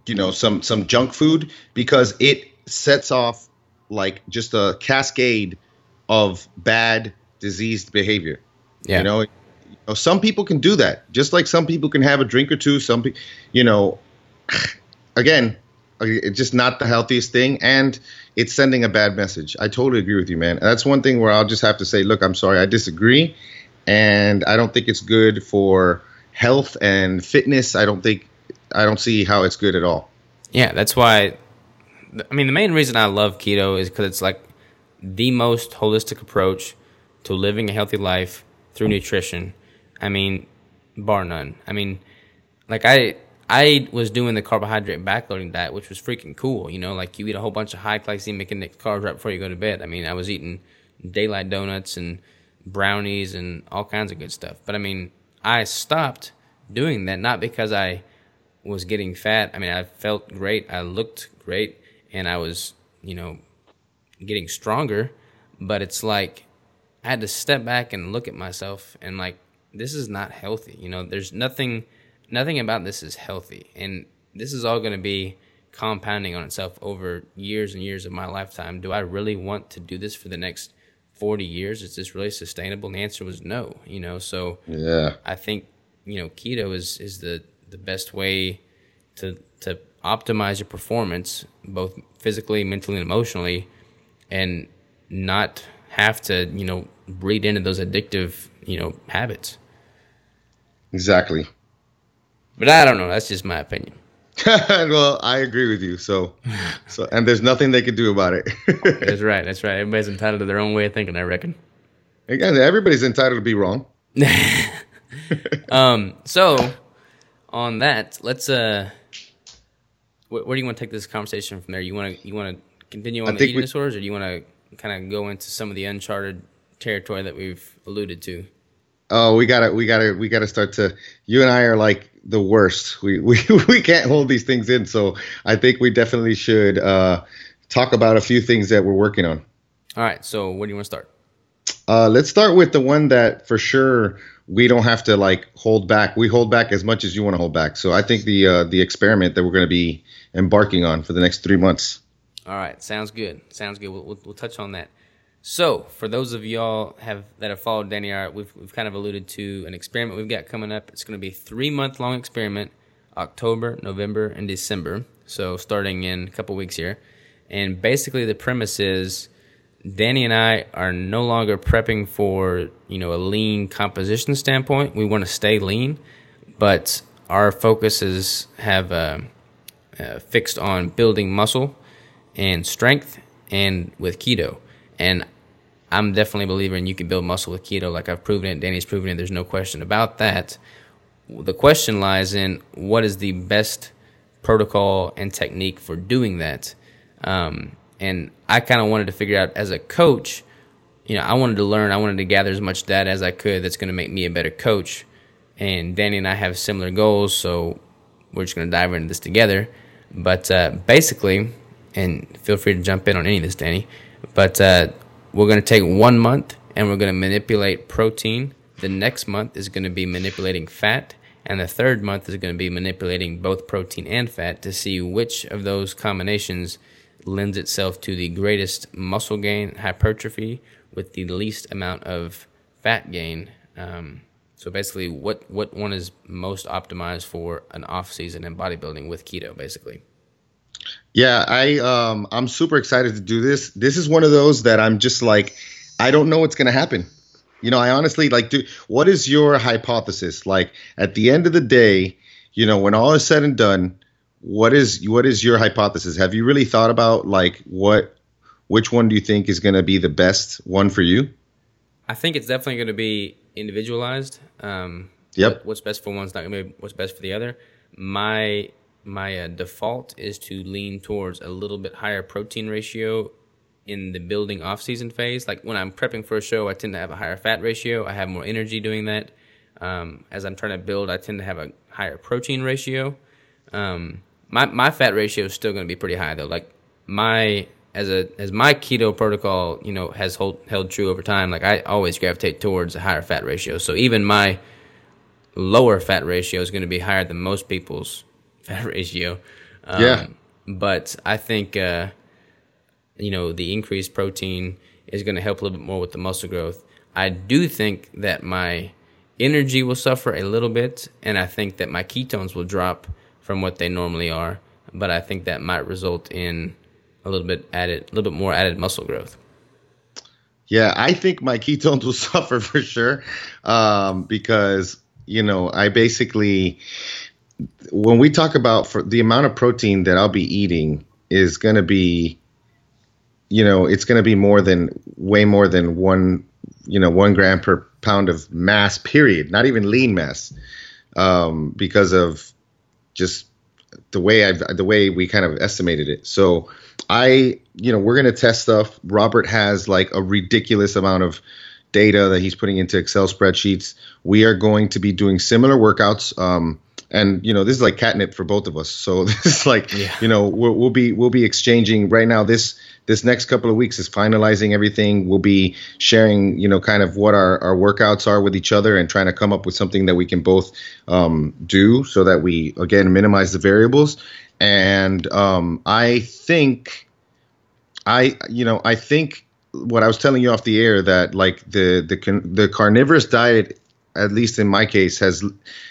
you know, some, some junk food, because it sets off like just a cascade of bad, diseased behavior. Yeah. You know, you know, some people can do that. Just like some people can have a drink or two, some people, you know, again, it's just not the healthiest thing, and it's sending a bad message. I totally agree with you, man. And that's one thing where I'll just have to say, look, I'm sorry, I disagree, and I don't think it's good for health and fitness. I don't think, I don't see how it's good at all. Yeah, that's why, I mean, the main reason I love keto is because it's like the most holistic approach to living a healthy life through nutrition. I mean, bar none. I mean, like I... I was doing the carbohydrate backloading diet, which was freaking cool. You know, like you eat a whole bunch of high glycemic index carbs right before you go to bed. I mean, I was eating daylight donuts and brownies and all kinds of good stuff. But I mean, I stopped doing that, not because I was getting fat. I mean, I felt great. I looked great. And I was, you know, getting stronger. But it's like I had to step back and look at myself and like, this is not healthy. You know, there's nothing... nothing about this is healthy, and this is all going to be compounding on itself over years and years of my lifetime. Do I really want to do this for the next forty years? Is this really sustainable? And the answer was no, you know? So yeah, I think, you know, keto is, is the, the best way to, to optimize your performance, both physically, mentally, and emotionally, and not have to, you know, breed into those addictive, you know, habits. Exactly. But I don't know. That's just my opinion. Well, I agree with you. So, so, and there's nothing they can do about it. That's right. That's right. Everybody's entitled to their own way of thinking, I reckon. Again, everybody's entitled to be wrong. um. So, on that, let's. Uh, wh- where do you want to take this conversation from there? You want to you want to continue on I the eating we- disorders, or do you want to kind of go into some of the uncharted territory that we've alluded to? Oh, we gotta, we gotta, we gotta start to. You and I are like the worst. We we we can't hold these things in. So I think we definitely should uh, talk about a few things that we're working on. All right. So where do you want to start? Uh, let's start with the one that for sure we don't have to like hold back. We hold back as much as you want to hold back. So I think the uh, the experiment that we're going to be embarking on for the next three months. All right. Sounds good. Sounds good. We'll we'll, we'll touch on that. So, for those of y'all have that have followed Danny, right, we've we've kind of alluded to an experiment we've got coming up. It's going to be a three-month-long experiment, October, November, and December, so starting in a couple weeks here. And basically the premise is Danny and I are no longer prepping for, you know, a lean composition standpoint. We want to stay lean, but our focuses have uh, uh, fixed on building muscle and strength and with keto. And I'm definitely a believer in you can build muscle with keto. Like I've proven it. Danny's proven it. There's no question about that. The question lies in what is the best protocol and technique for doing that? Um, and I kind of wanted to figure out as a coach, you know, I wanted to learn. I wanted to gather as much data as I could that's going to make me a better coach. And Danny and I have similar goals, so we're just going to dive into this together. But uh, basically, and feel free to jump in on any of this, Danny, But uh, we're going to take one month and we're going to manipulate protein. The next month is going to be manipulating fat. And the third month is going to be manipulating both protein and fat to see which of those combinations lends itself to the greatest muscle gain, hypertrophy, with the least amount of fat gain. Um, so basically what, what one is most optimized for an off-season in bodybuilding with keto, basically. Yeah, I, um, I'm super excited to do this. This is one of those that I'm just like, I don't know what's going to happen. You know, I honestly like, do, what is your hypothesis? Like at the end of the day, you know, when all is said and done, what is, what is your hypothesis? Have you really thought about like what, which one do you think is going to be the best one for you? I think it's definitely going to be individualized. Um, Yep. What's best for one's not going to be what's best for the other. My my uh, default is to lean towards a little bit higher protein ratio in the building off-season phase. Like when I'm prepping for a show, I tend to have a higher fat ratio. I have more energy doing that. Um, as I'm trying to build, I tend to have a higher protein ratio. Um, my my fat ratio is still going to be pretty high though. Like my as a as my keto protocol, you know, has hold, held true over time. Like I always gravitate towards a higher fat ratio. So even my lower fat ratio is going to be higher than most people's fat ratio. Um, yeah. But I think, uh, you know, the increased protein is going to help a little bit more with the muscle growth. I do think that my energy will suffer a little bit, and I think that my ketones will drop from what they normally are. But I think that might result in a little bit added, a little bit more added muscle growth. Yeah, I think my ketones will suffer for sure, um, because – you know, I basically, when we talk about for the amount of protein that I'll be eating is going to be, you know, it's going to be more than, way more than one, you know, one gram per pound of mass, period, not even lean mass, um, because of just the way I've, the way we kind of estimated it. So I, you know, we're going to test stuff. Robert has like a ridiculous amount of data that he's putting into Excel spreadsheets. We are going to be doing similar workouts. Um, and, you know, this is like catnip for both of us. So this is like, yeah. you know, we'll, we'll be we'll be exchanging right now. This this next couple of weeks is finalizing everything. We'll be sharing, you know, kind of what our, our workouts are with each other and trying to come up with something that we can both um, do so that we, again, minimize the variables. And um, I think I, you know, I think. what I was telling you off the air that like the, the, the carnivorous diet, at least in my case, has,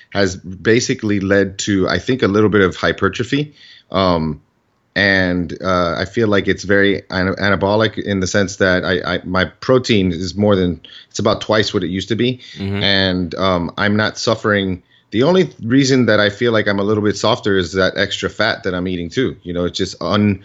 has basically led to, I think, a little bit of hypertrophy. Um, and, uh, I feel like it's very ana- anabolic in the sense that I, I, my protein is more than, it's about twice what it used to be. Mm-hmm. And, um, I'm not suffering. The only reason that I feel like I'm a little bit softer is that extra fat that I'm eating too. You know, it's just un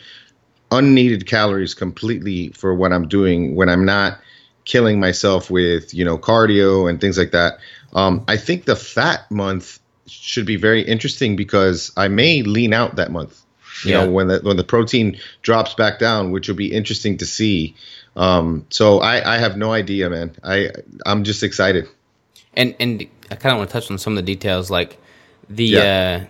unneeded calories completely for what I'm doing when I'm not killing myself with, you know, cardio and things like that. Um, I think the fat month should be very interesting because I may lean out that month, you yeah. know, when the, when the protein drops back down, which will be interesting to see. Um, so I, I have no idea, man. I, I'm just excited. And, and I kind of want to touch on some of the details, like the, yeah. uh,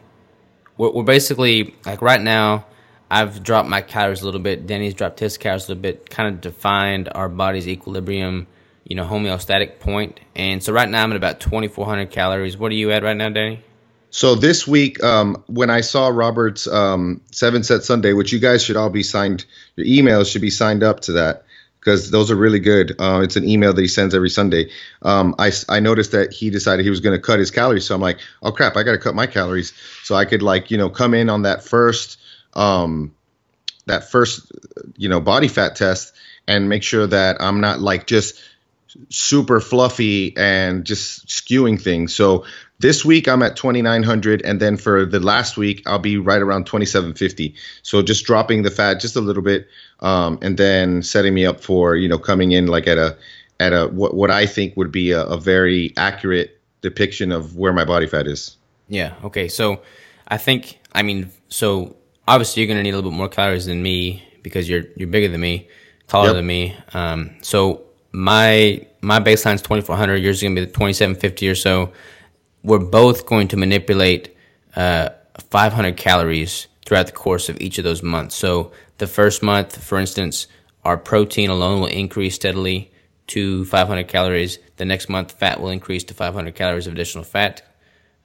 we're, we're basically like right now, I've dropped my calories a little bit. Danny's dropped his calories a little bit, kind of defined our body's equilibrium, you know, homeostatic point. And so right now I'm at about twenty-four hundred calories. What are you at right now, Danny? So this week, um, when I saw Robert's um, Seven Set Sunday, which you guys should all be signed, your emails should be signed up to that because those are really good. Uh, it's an email that he sends every Sunday. Um, I, I noticed that he decided he was going to cut his calories. So I'm like, oh, crap, I got to cut my calories. So I could like, you know, come in on that first um, that first, you know, body fat test and make sure that I'm not like just super fluffy and just skewing things. So this week I'm at twenty-nine hundred. And then for the last week, I'll be right around twenty-seven fifty. So just dropping the fat just a little bit. Um, and then setting me up for, you know, coming in like at a, at a, what, what I think would be a, a very accurate depiction of where my body fat is. Yeah. Okay. So I think, I mean, so obviously, you're going to need a little bit more calories than me because you're you're bigger than me, taller yep. than me. Um, so my my baseline is twenty-four hundred. Yours is going to be the twenty-seven fifty or so. We're both going to manipulate uh, five hundred calories throughout the course of each of those months. So the first month, for instance, our protein alone will increase steadily to five hundred calories. The next month, fat will increase to five hundred calories of additional fat.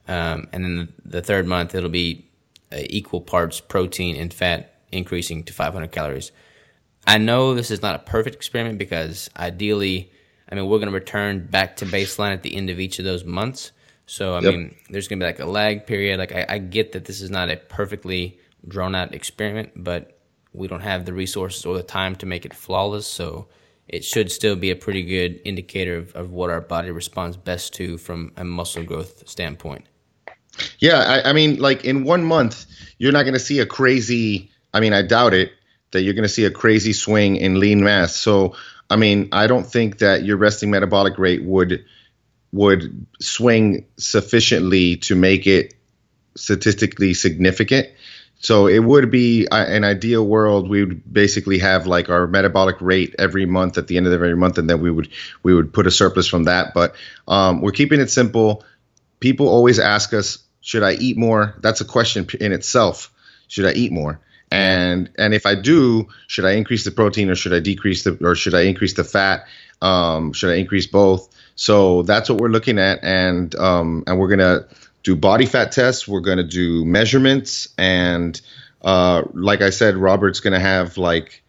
Um, and then the third month, it'll be Uh, equal parts protein and fat increasing to five hundred calories. I know this is not a perfect experiment because ideally, I mean, we're going to return back to baseline at the end of each of those months. So, I yep. mean, there's going to be like a lag period. Like I, I get that this is not a perfectly drawn out experiment, but we don't have the resources or the time to make it flawless. So it should still be a pretty good indicator of, of what our body responds best to from a muscle growth standpoint. Yeah, I, I mean, like in one month, you're not going to see a crazy, I mean, I doubt it, that you're going to see a crazy swing in lean mass. So, I mean, I don't think that your resting metabolic rate would would swing sufficiently to make it statistically significant. So it would be uh, an ideal world. We would basically have like our metabolic rate every month at the end of every month, and then we would we would put a surplus from that. But um, we're keeping it simple. People always ask us, should I eat more? That's a question in itself. Should I eat more? And and if I do, should I increase the protein or should I decrease the or should I increase the fat? Um, should I increase both? So that's what we're looking at, and um, and we're gonna do body fat tests. We're going to do measurements. And uh, like I said, Robert's going to have like,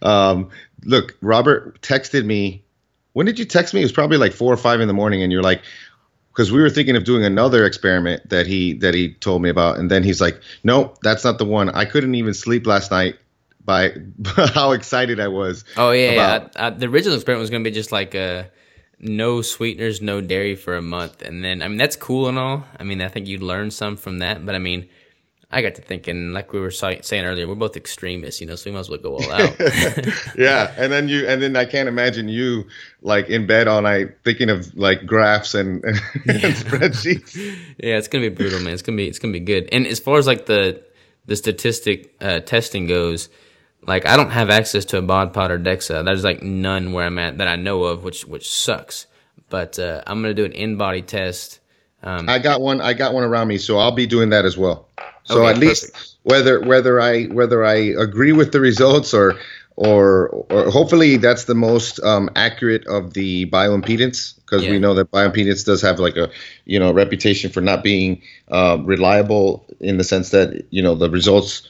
um, look, Robert texted me. When did you text me? It was probably like four or five in the morning. And you're like, because we were thinking of doing another experiment that he that he told me about. And then he's like, no, that's not the one. I couldn't even sleep last night by how excited I was. Oh, yeah. About- yeah. I, I, the original experiment was going to be just like a no sweeteners, no dairy for a month. And then, I mean, that's cool and all. I mean, I think you'd learn some from that. But, I mean, I got to thinking, like we were saying earlier, we're both extremists, you know, so we might as well go all out. Yeah. And then you, and then I can't imagine you, like, in bed all night thinking of, like, graphs and, and, yeah. and spreadsheets. Yeah, it's going to be brutal, man. It's going to be, it's going to be good. And as far as, like, the, the statistic uh, testing goes, like, I don't have access to a Bod Pod or DEXA. There's, like, none where I'm at that I know of, which which sucks. But uh, I'm going to do an in-body test. Um, I got one. I got one around me, so I'll be doing that as well. So okay, at least perfect. whether whether I whether I agree with the results or or, or hopefully that's the most um, accurate of the bioimpedance, because yeah. we know that bioimpedance does have like a you know reputation for not being uh, reliable in the sense that you know the results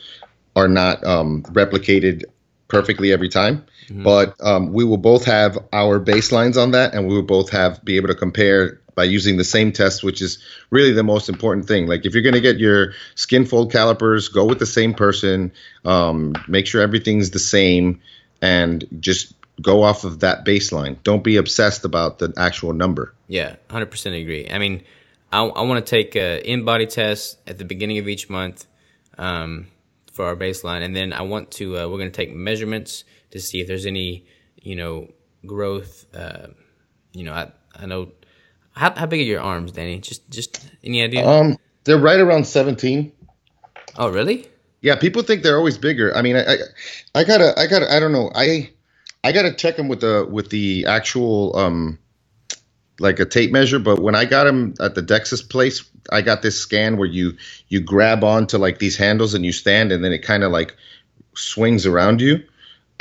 are not um, replicated perfectly every time, mm-hmm. but um, we will both have our baselines on that, and we will both have be able to compare by using the same test, which is really the most important thing. Like if you're going to get your skin fold calipers, go with the same person, um, make sure everything's the same, and just go off of that baseline. Don't be obsessed about the actual number. Yeah, one hundred percent agree. I mean, I, I want to take an in-body test at the beginning of each month, um, for our baseline, and then I want to uh, we're going to take measurements to see if there's any you know growth. Uh, you know, I I know how how big are your arms, Danny? Just just any idea? Um, they're right around seventeen. Oh, really? Yeah, people think they're always bigger. I mean, I I, I gotta I gotta I don't know I I gotta check them with the with the actual um like a tape measure, but when I got them at the DEXA's place, I got this scan where you you grab onto like these handles and you stand, and then it kind of like swings around you,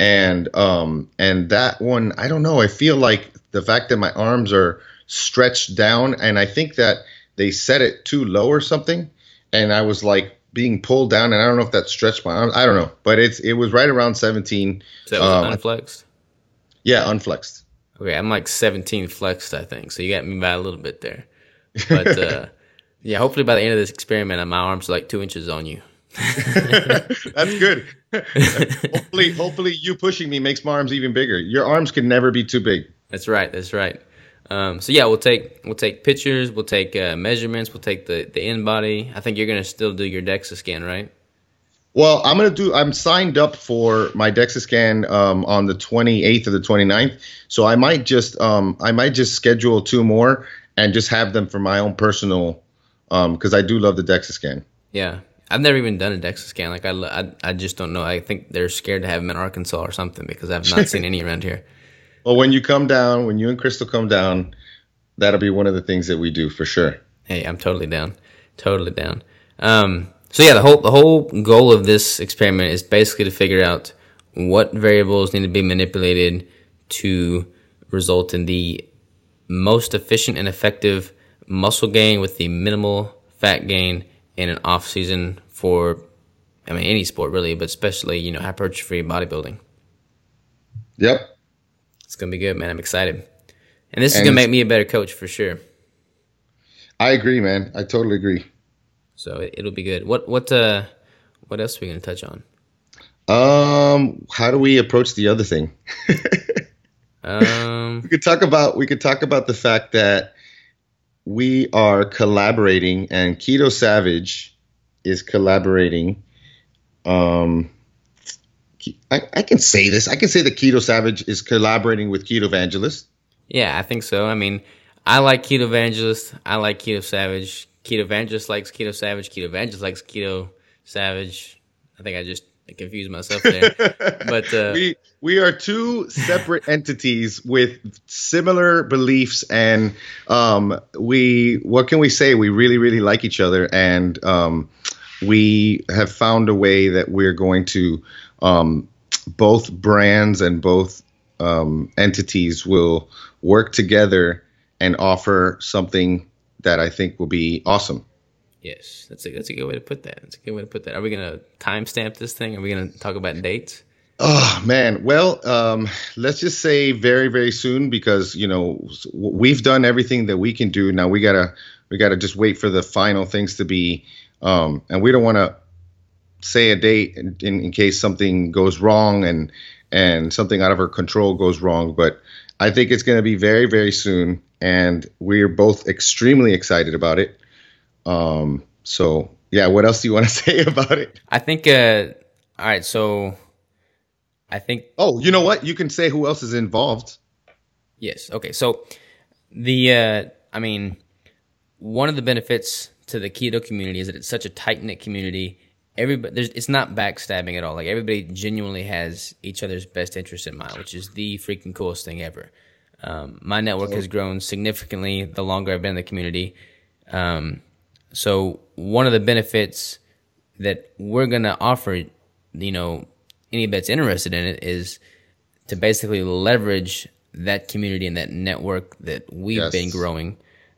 and um and that one, I don't know, I feel like the fact that my arms are stretched down, and I think that they set it too low or something, and I was like being pulled down, and I don't know if that stretched my arms, I don't know, but it's it was right around seventeen. So that was um, unflexed? Yeah, unflexed. Okay, I'm like seventeen flexed, I think. So you got me by a little bit there. But uh, yeah, hopefully by the end of this experiment, my arms are like two inches on you. That's good. Hopefully, hopefully you pushing me makes my arms even bigger. Your arms can never be too big. That's right. That's right. Um, so yeah, we'll take we'll take pictures, we'll take uh, measurements, we'll take the the in body. I think you're gonna still do your DEXA scan, right? Well, I'm going to do, I'm signed up for my DEXA scan um, on the twenty-eighth or the twenty-ninth. So I might just, um, I might just schedule two more and just have them for my own personal, um, cause I do love the DEXA scan. Yeah. I've never even done a DEXA scan. Like I, I, I just don't know. I think they're scared to have them in Arkansas or something because I've not seen any around here. Well, when you come down, when you and Crystal come down, that'll be one of the things that we do for sure. Hey, I'm totally down. Totally down. Um, So yeah, the whole the whole goal of this experiment is basically to figure out what variables need to be manipulated to result in the most efficient and effective muscle gain with the minimal fat gain in an off season for, I mean, any sport really, but especially, you know, hypertrophy bodybuilding. Yep. It's going to be good, man. I'm excited. And this and is going to make me a better coach for sure. I agree, man. I totally agree. So it, it'll be good. What what uh what else are we gonna touch on? Um, how do we approach the other thing? um, we could talk about we could talk about the fact that we are collaborating, and Keto Savage is collaborating. Um, I, I can say this. I can say that Keto Savage is collaborating with Keto Evangelist. Yeah, I think so. I mean, I like Keto Evangelist. I like Keto Savage. Keto Evangelist likes Keto Savage. Keto Evangelist likes Keto Savage. I think I just confused myself there. But uh, we we are two separate entities with similar beliefs, and um, we what can we say? We really really like each other, and um, we have found a way that we're going to um, both brands and both um, entities will work together and offer something that I think will be awesome. Yes, that's a that's a good way to put that. That's a good way to put that. Are we gonna timestamp this thing? Are we gonna talk about dates? Oh man, well, um, let's just say very very soon, because you know we've done everything that we can do. Now we gotta we gotta just wait for the final things to be, um, and we don't want to say a date in, in, in case something goes wrong and and something out of our control goes wrong. But I think it's gonna be very very soon, and we're both extremely excited about it. Um, so yeah, what else do you want to say about it? I think, uh, all right. So I think, oh, you know what? You can say who else is involved. Yes. Okay. So the, uh, I mean, one of the benefits to the keto community is that it's such a tight knit community. Everybody, there's, it's not backstabbing at all. Like everybody genuinely has each other's best interest in mind, which is the freaking coolest thing ever. Um, my network has grown significantly the longer I've been in the community. Um, So one of the benefits that we're going to offer, you know, anybody that's interested in it, is to basically leverage that community and that network that we've yes. been growing,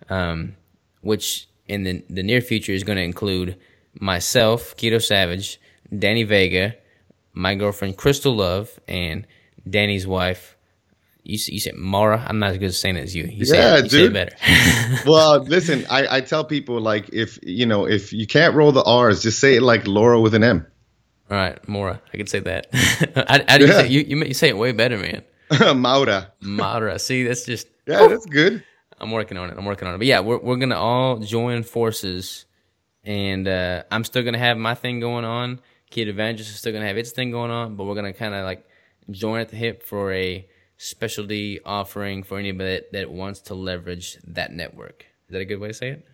um, which in the, the near future is going to include myself, Keto Savage, Danny Vega, my girlfriend Crystal Love, and Danny's wife. You, you said Maura. I'm not as good at saying it as you. You say, yeah, it, you dude. Say it better. Well, listen, I, I tell people, like, if you know if you can't roll the R's, just say it like Laura with an M. All right, Maura. I can say that. I, I, yeah. you, you, you say it way better, man. Maura. Maura. See, that's just yeah, oh. that's good. I'm working on it. I'm working on it. But yeah, we're we're gonna all join forces, and uh, I'm still gonna have my thing going on. Keto Evangelist is still gonna have its thing going on, but we're gonna kind of like join at the hip for a specialty offering for anybody that, that wants to leverage that network. Is that a good way to say it?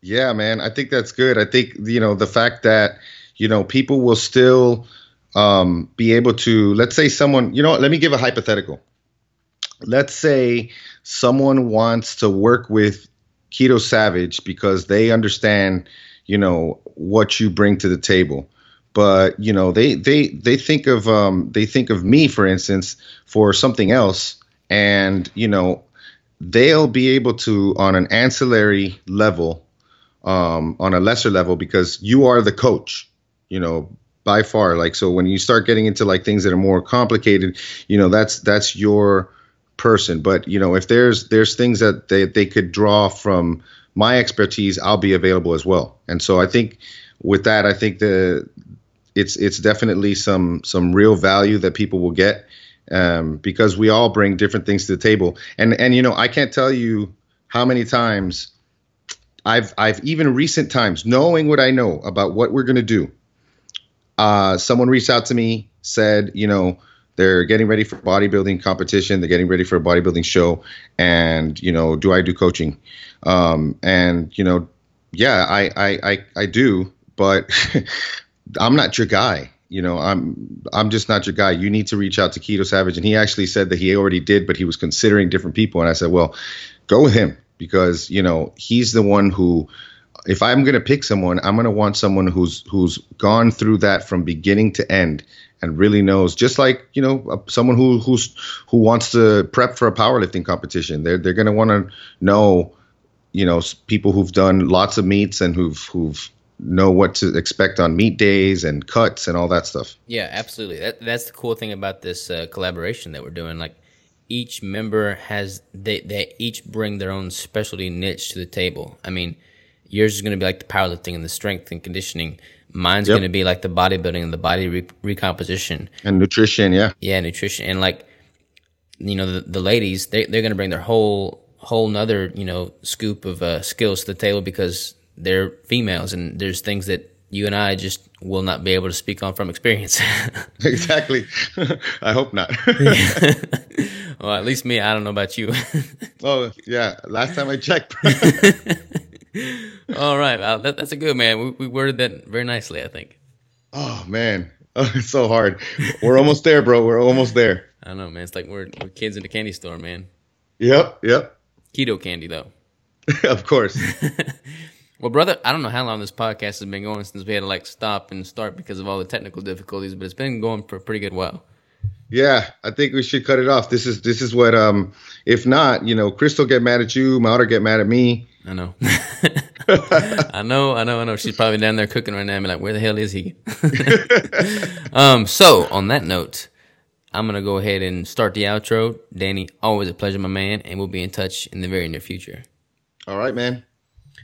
Yeah, man. I think that's good. I think, you know, the fact that, you know, people will still um, be able to, let's say someone, you know what, let me give a hypothetical. Let's say someone wants to work with Keto Savage because they understand, you know, what you bring to the table. But, you know, they they they think of um, they think of me, for instance, for something else. And, you know, they'll be able to, on an ancillary level, um, on a lesser level, because you are the coach, you know, by far. Like, so when you start getting into like things that are more complicated, you know, that's that's your person. But, you know, if there's there's things that they, they could draw from my expertise, I'll be available as well. And so I think with that, I think the It's it's definitely some some real value that people will get, um, because we all bring different things to the table. And and you know, I can't tell you how many times I've I've even recent times, knowing what I know about what we're gonna do, uh, someone reached out to me, said, you know, they're getting ready for bodybuilding competition, they're getting ready for a bodybuilding show, and you know, do I do coaching? Um, and you know, yeah, I I I, I do, but I'm not your guy. You know, I'm I'm just not your guy. You need to reach out to Keto Savage. And he actually said that he already did, but he was considering different people. And I said, well, go with him, because, you know, he's the one who, if I'm going to pick someone, I'm going to want someone who's who's gone through that from beginning to end and really knows, just like, you know, someone who who's who wants to prep for a powerlifting competition. They're, they're going to want to know, you know, people who've done lots of meets and who've who've. know what to expect on meat days and cuts and all that stuff. Yeah, absolutely. That, that's the cool thing about this uh, collaboration that we're doing. Like, each member has, they, they each bring their own specialty niche to the table. I mean, yours is going to be like the powerlifting and the strength and conditioning. Mine's yep. going to be like the bodybuilding and the body re- recomposition. And nutrition, yeah. Yeah, nutrition. And like, you know, the, the ladies, they, they're going to bring their whole, whole nother, you know, scoop of uh, skills to the table, because they're females and there's things that you and I just will not be able to speak on from experience. Exactly. I hope not. Well, at least me. I don't know about you. Oh, yeah. Last time I checked. All right. Well, that, that's a good, man. We, we worded that very nicely, I think. Oh, man. Oh, it's so hard. We're almost there, bro. We're almost there. I know, man. It's like we're, we're kids in a candy store, man. Yep. Yep. Keto candy, though. Of course. Well, brother, I don't know how long this podcast has been going since we had to like stop and start because of all the technical difficulties, but it's been going for a pretty good while. Yeah, I think we should cut it off. This is this is what, um, if not, you know, Crystal get mad at you, Maura get mad at me. I know. I know, I know, I know. She's probably down there cooking right now and be like, where the hell is he? um, so, on that note, I'm going to go ahead and start the outro. Danny, always a pleasure, my man, and we'll be in touch in the very near future. All right, man.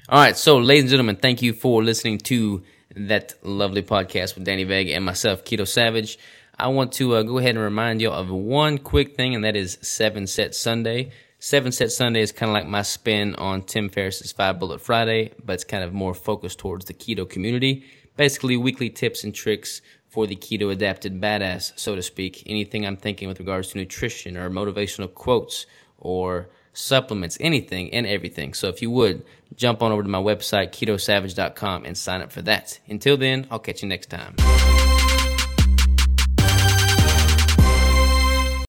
All right, so ladies and gentlemen, thank you for listening to that lovely podcast with Danny Vega and myself, Keto Savage. I want to uh, go ahead and remind y'all of one quick thing, and that is Seven Set Sunday. Seven Set Sunday is kind of like my spin on Tim Ferriss' Five Bullet Friday, but it's kind of more focused towards the keto community. Basically, weekly tips and tricks for the keto-adapted badass, so to speak. Anything I'm thinking with regards to nutrition or motivational quotes or supplements, anything and everything. So if you would, jump on over to my website, keto savage dot com, and sign up for that. Until then, I'll catch you next time.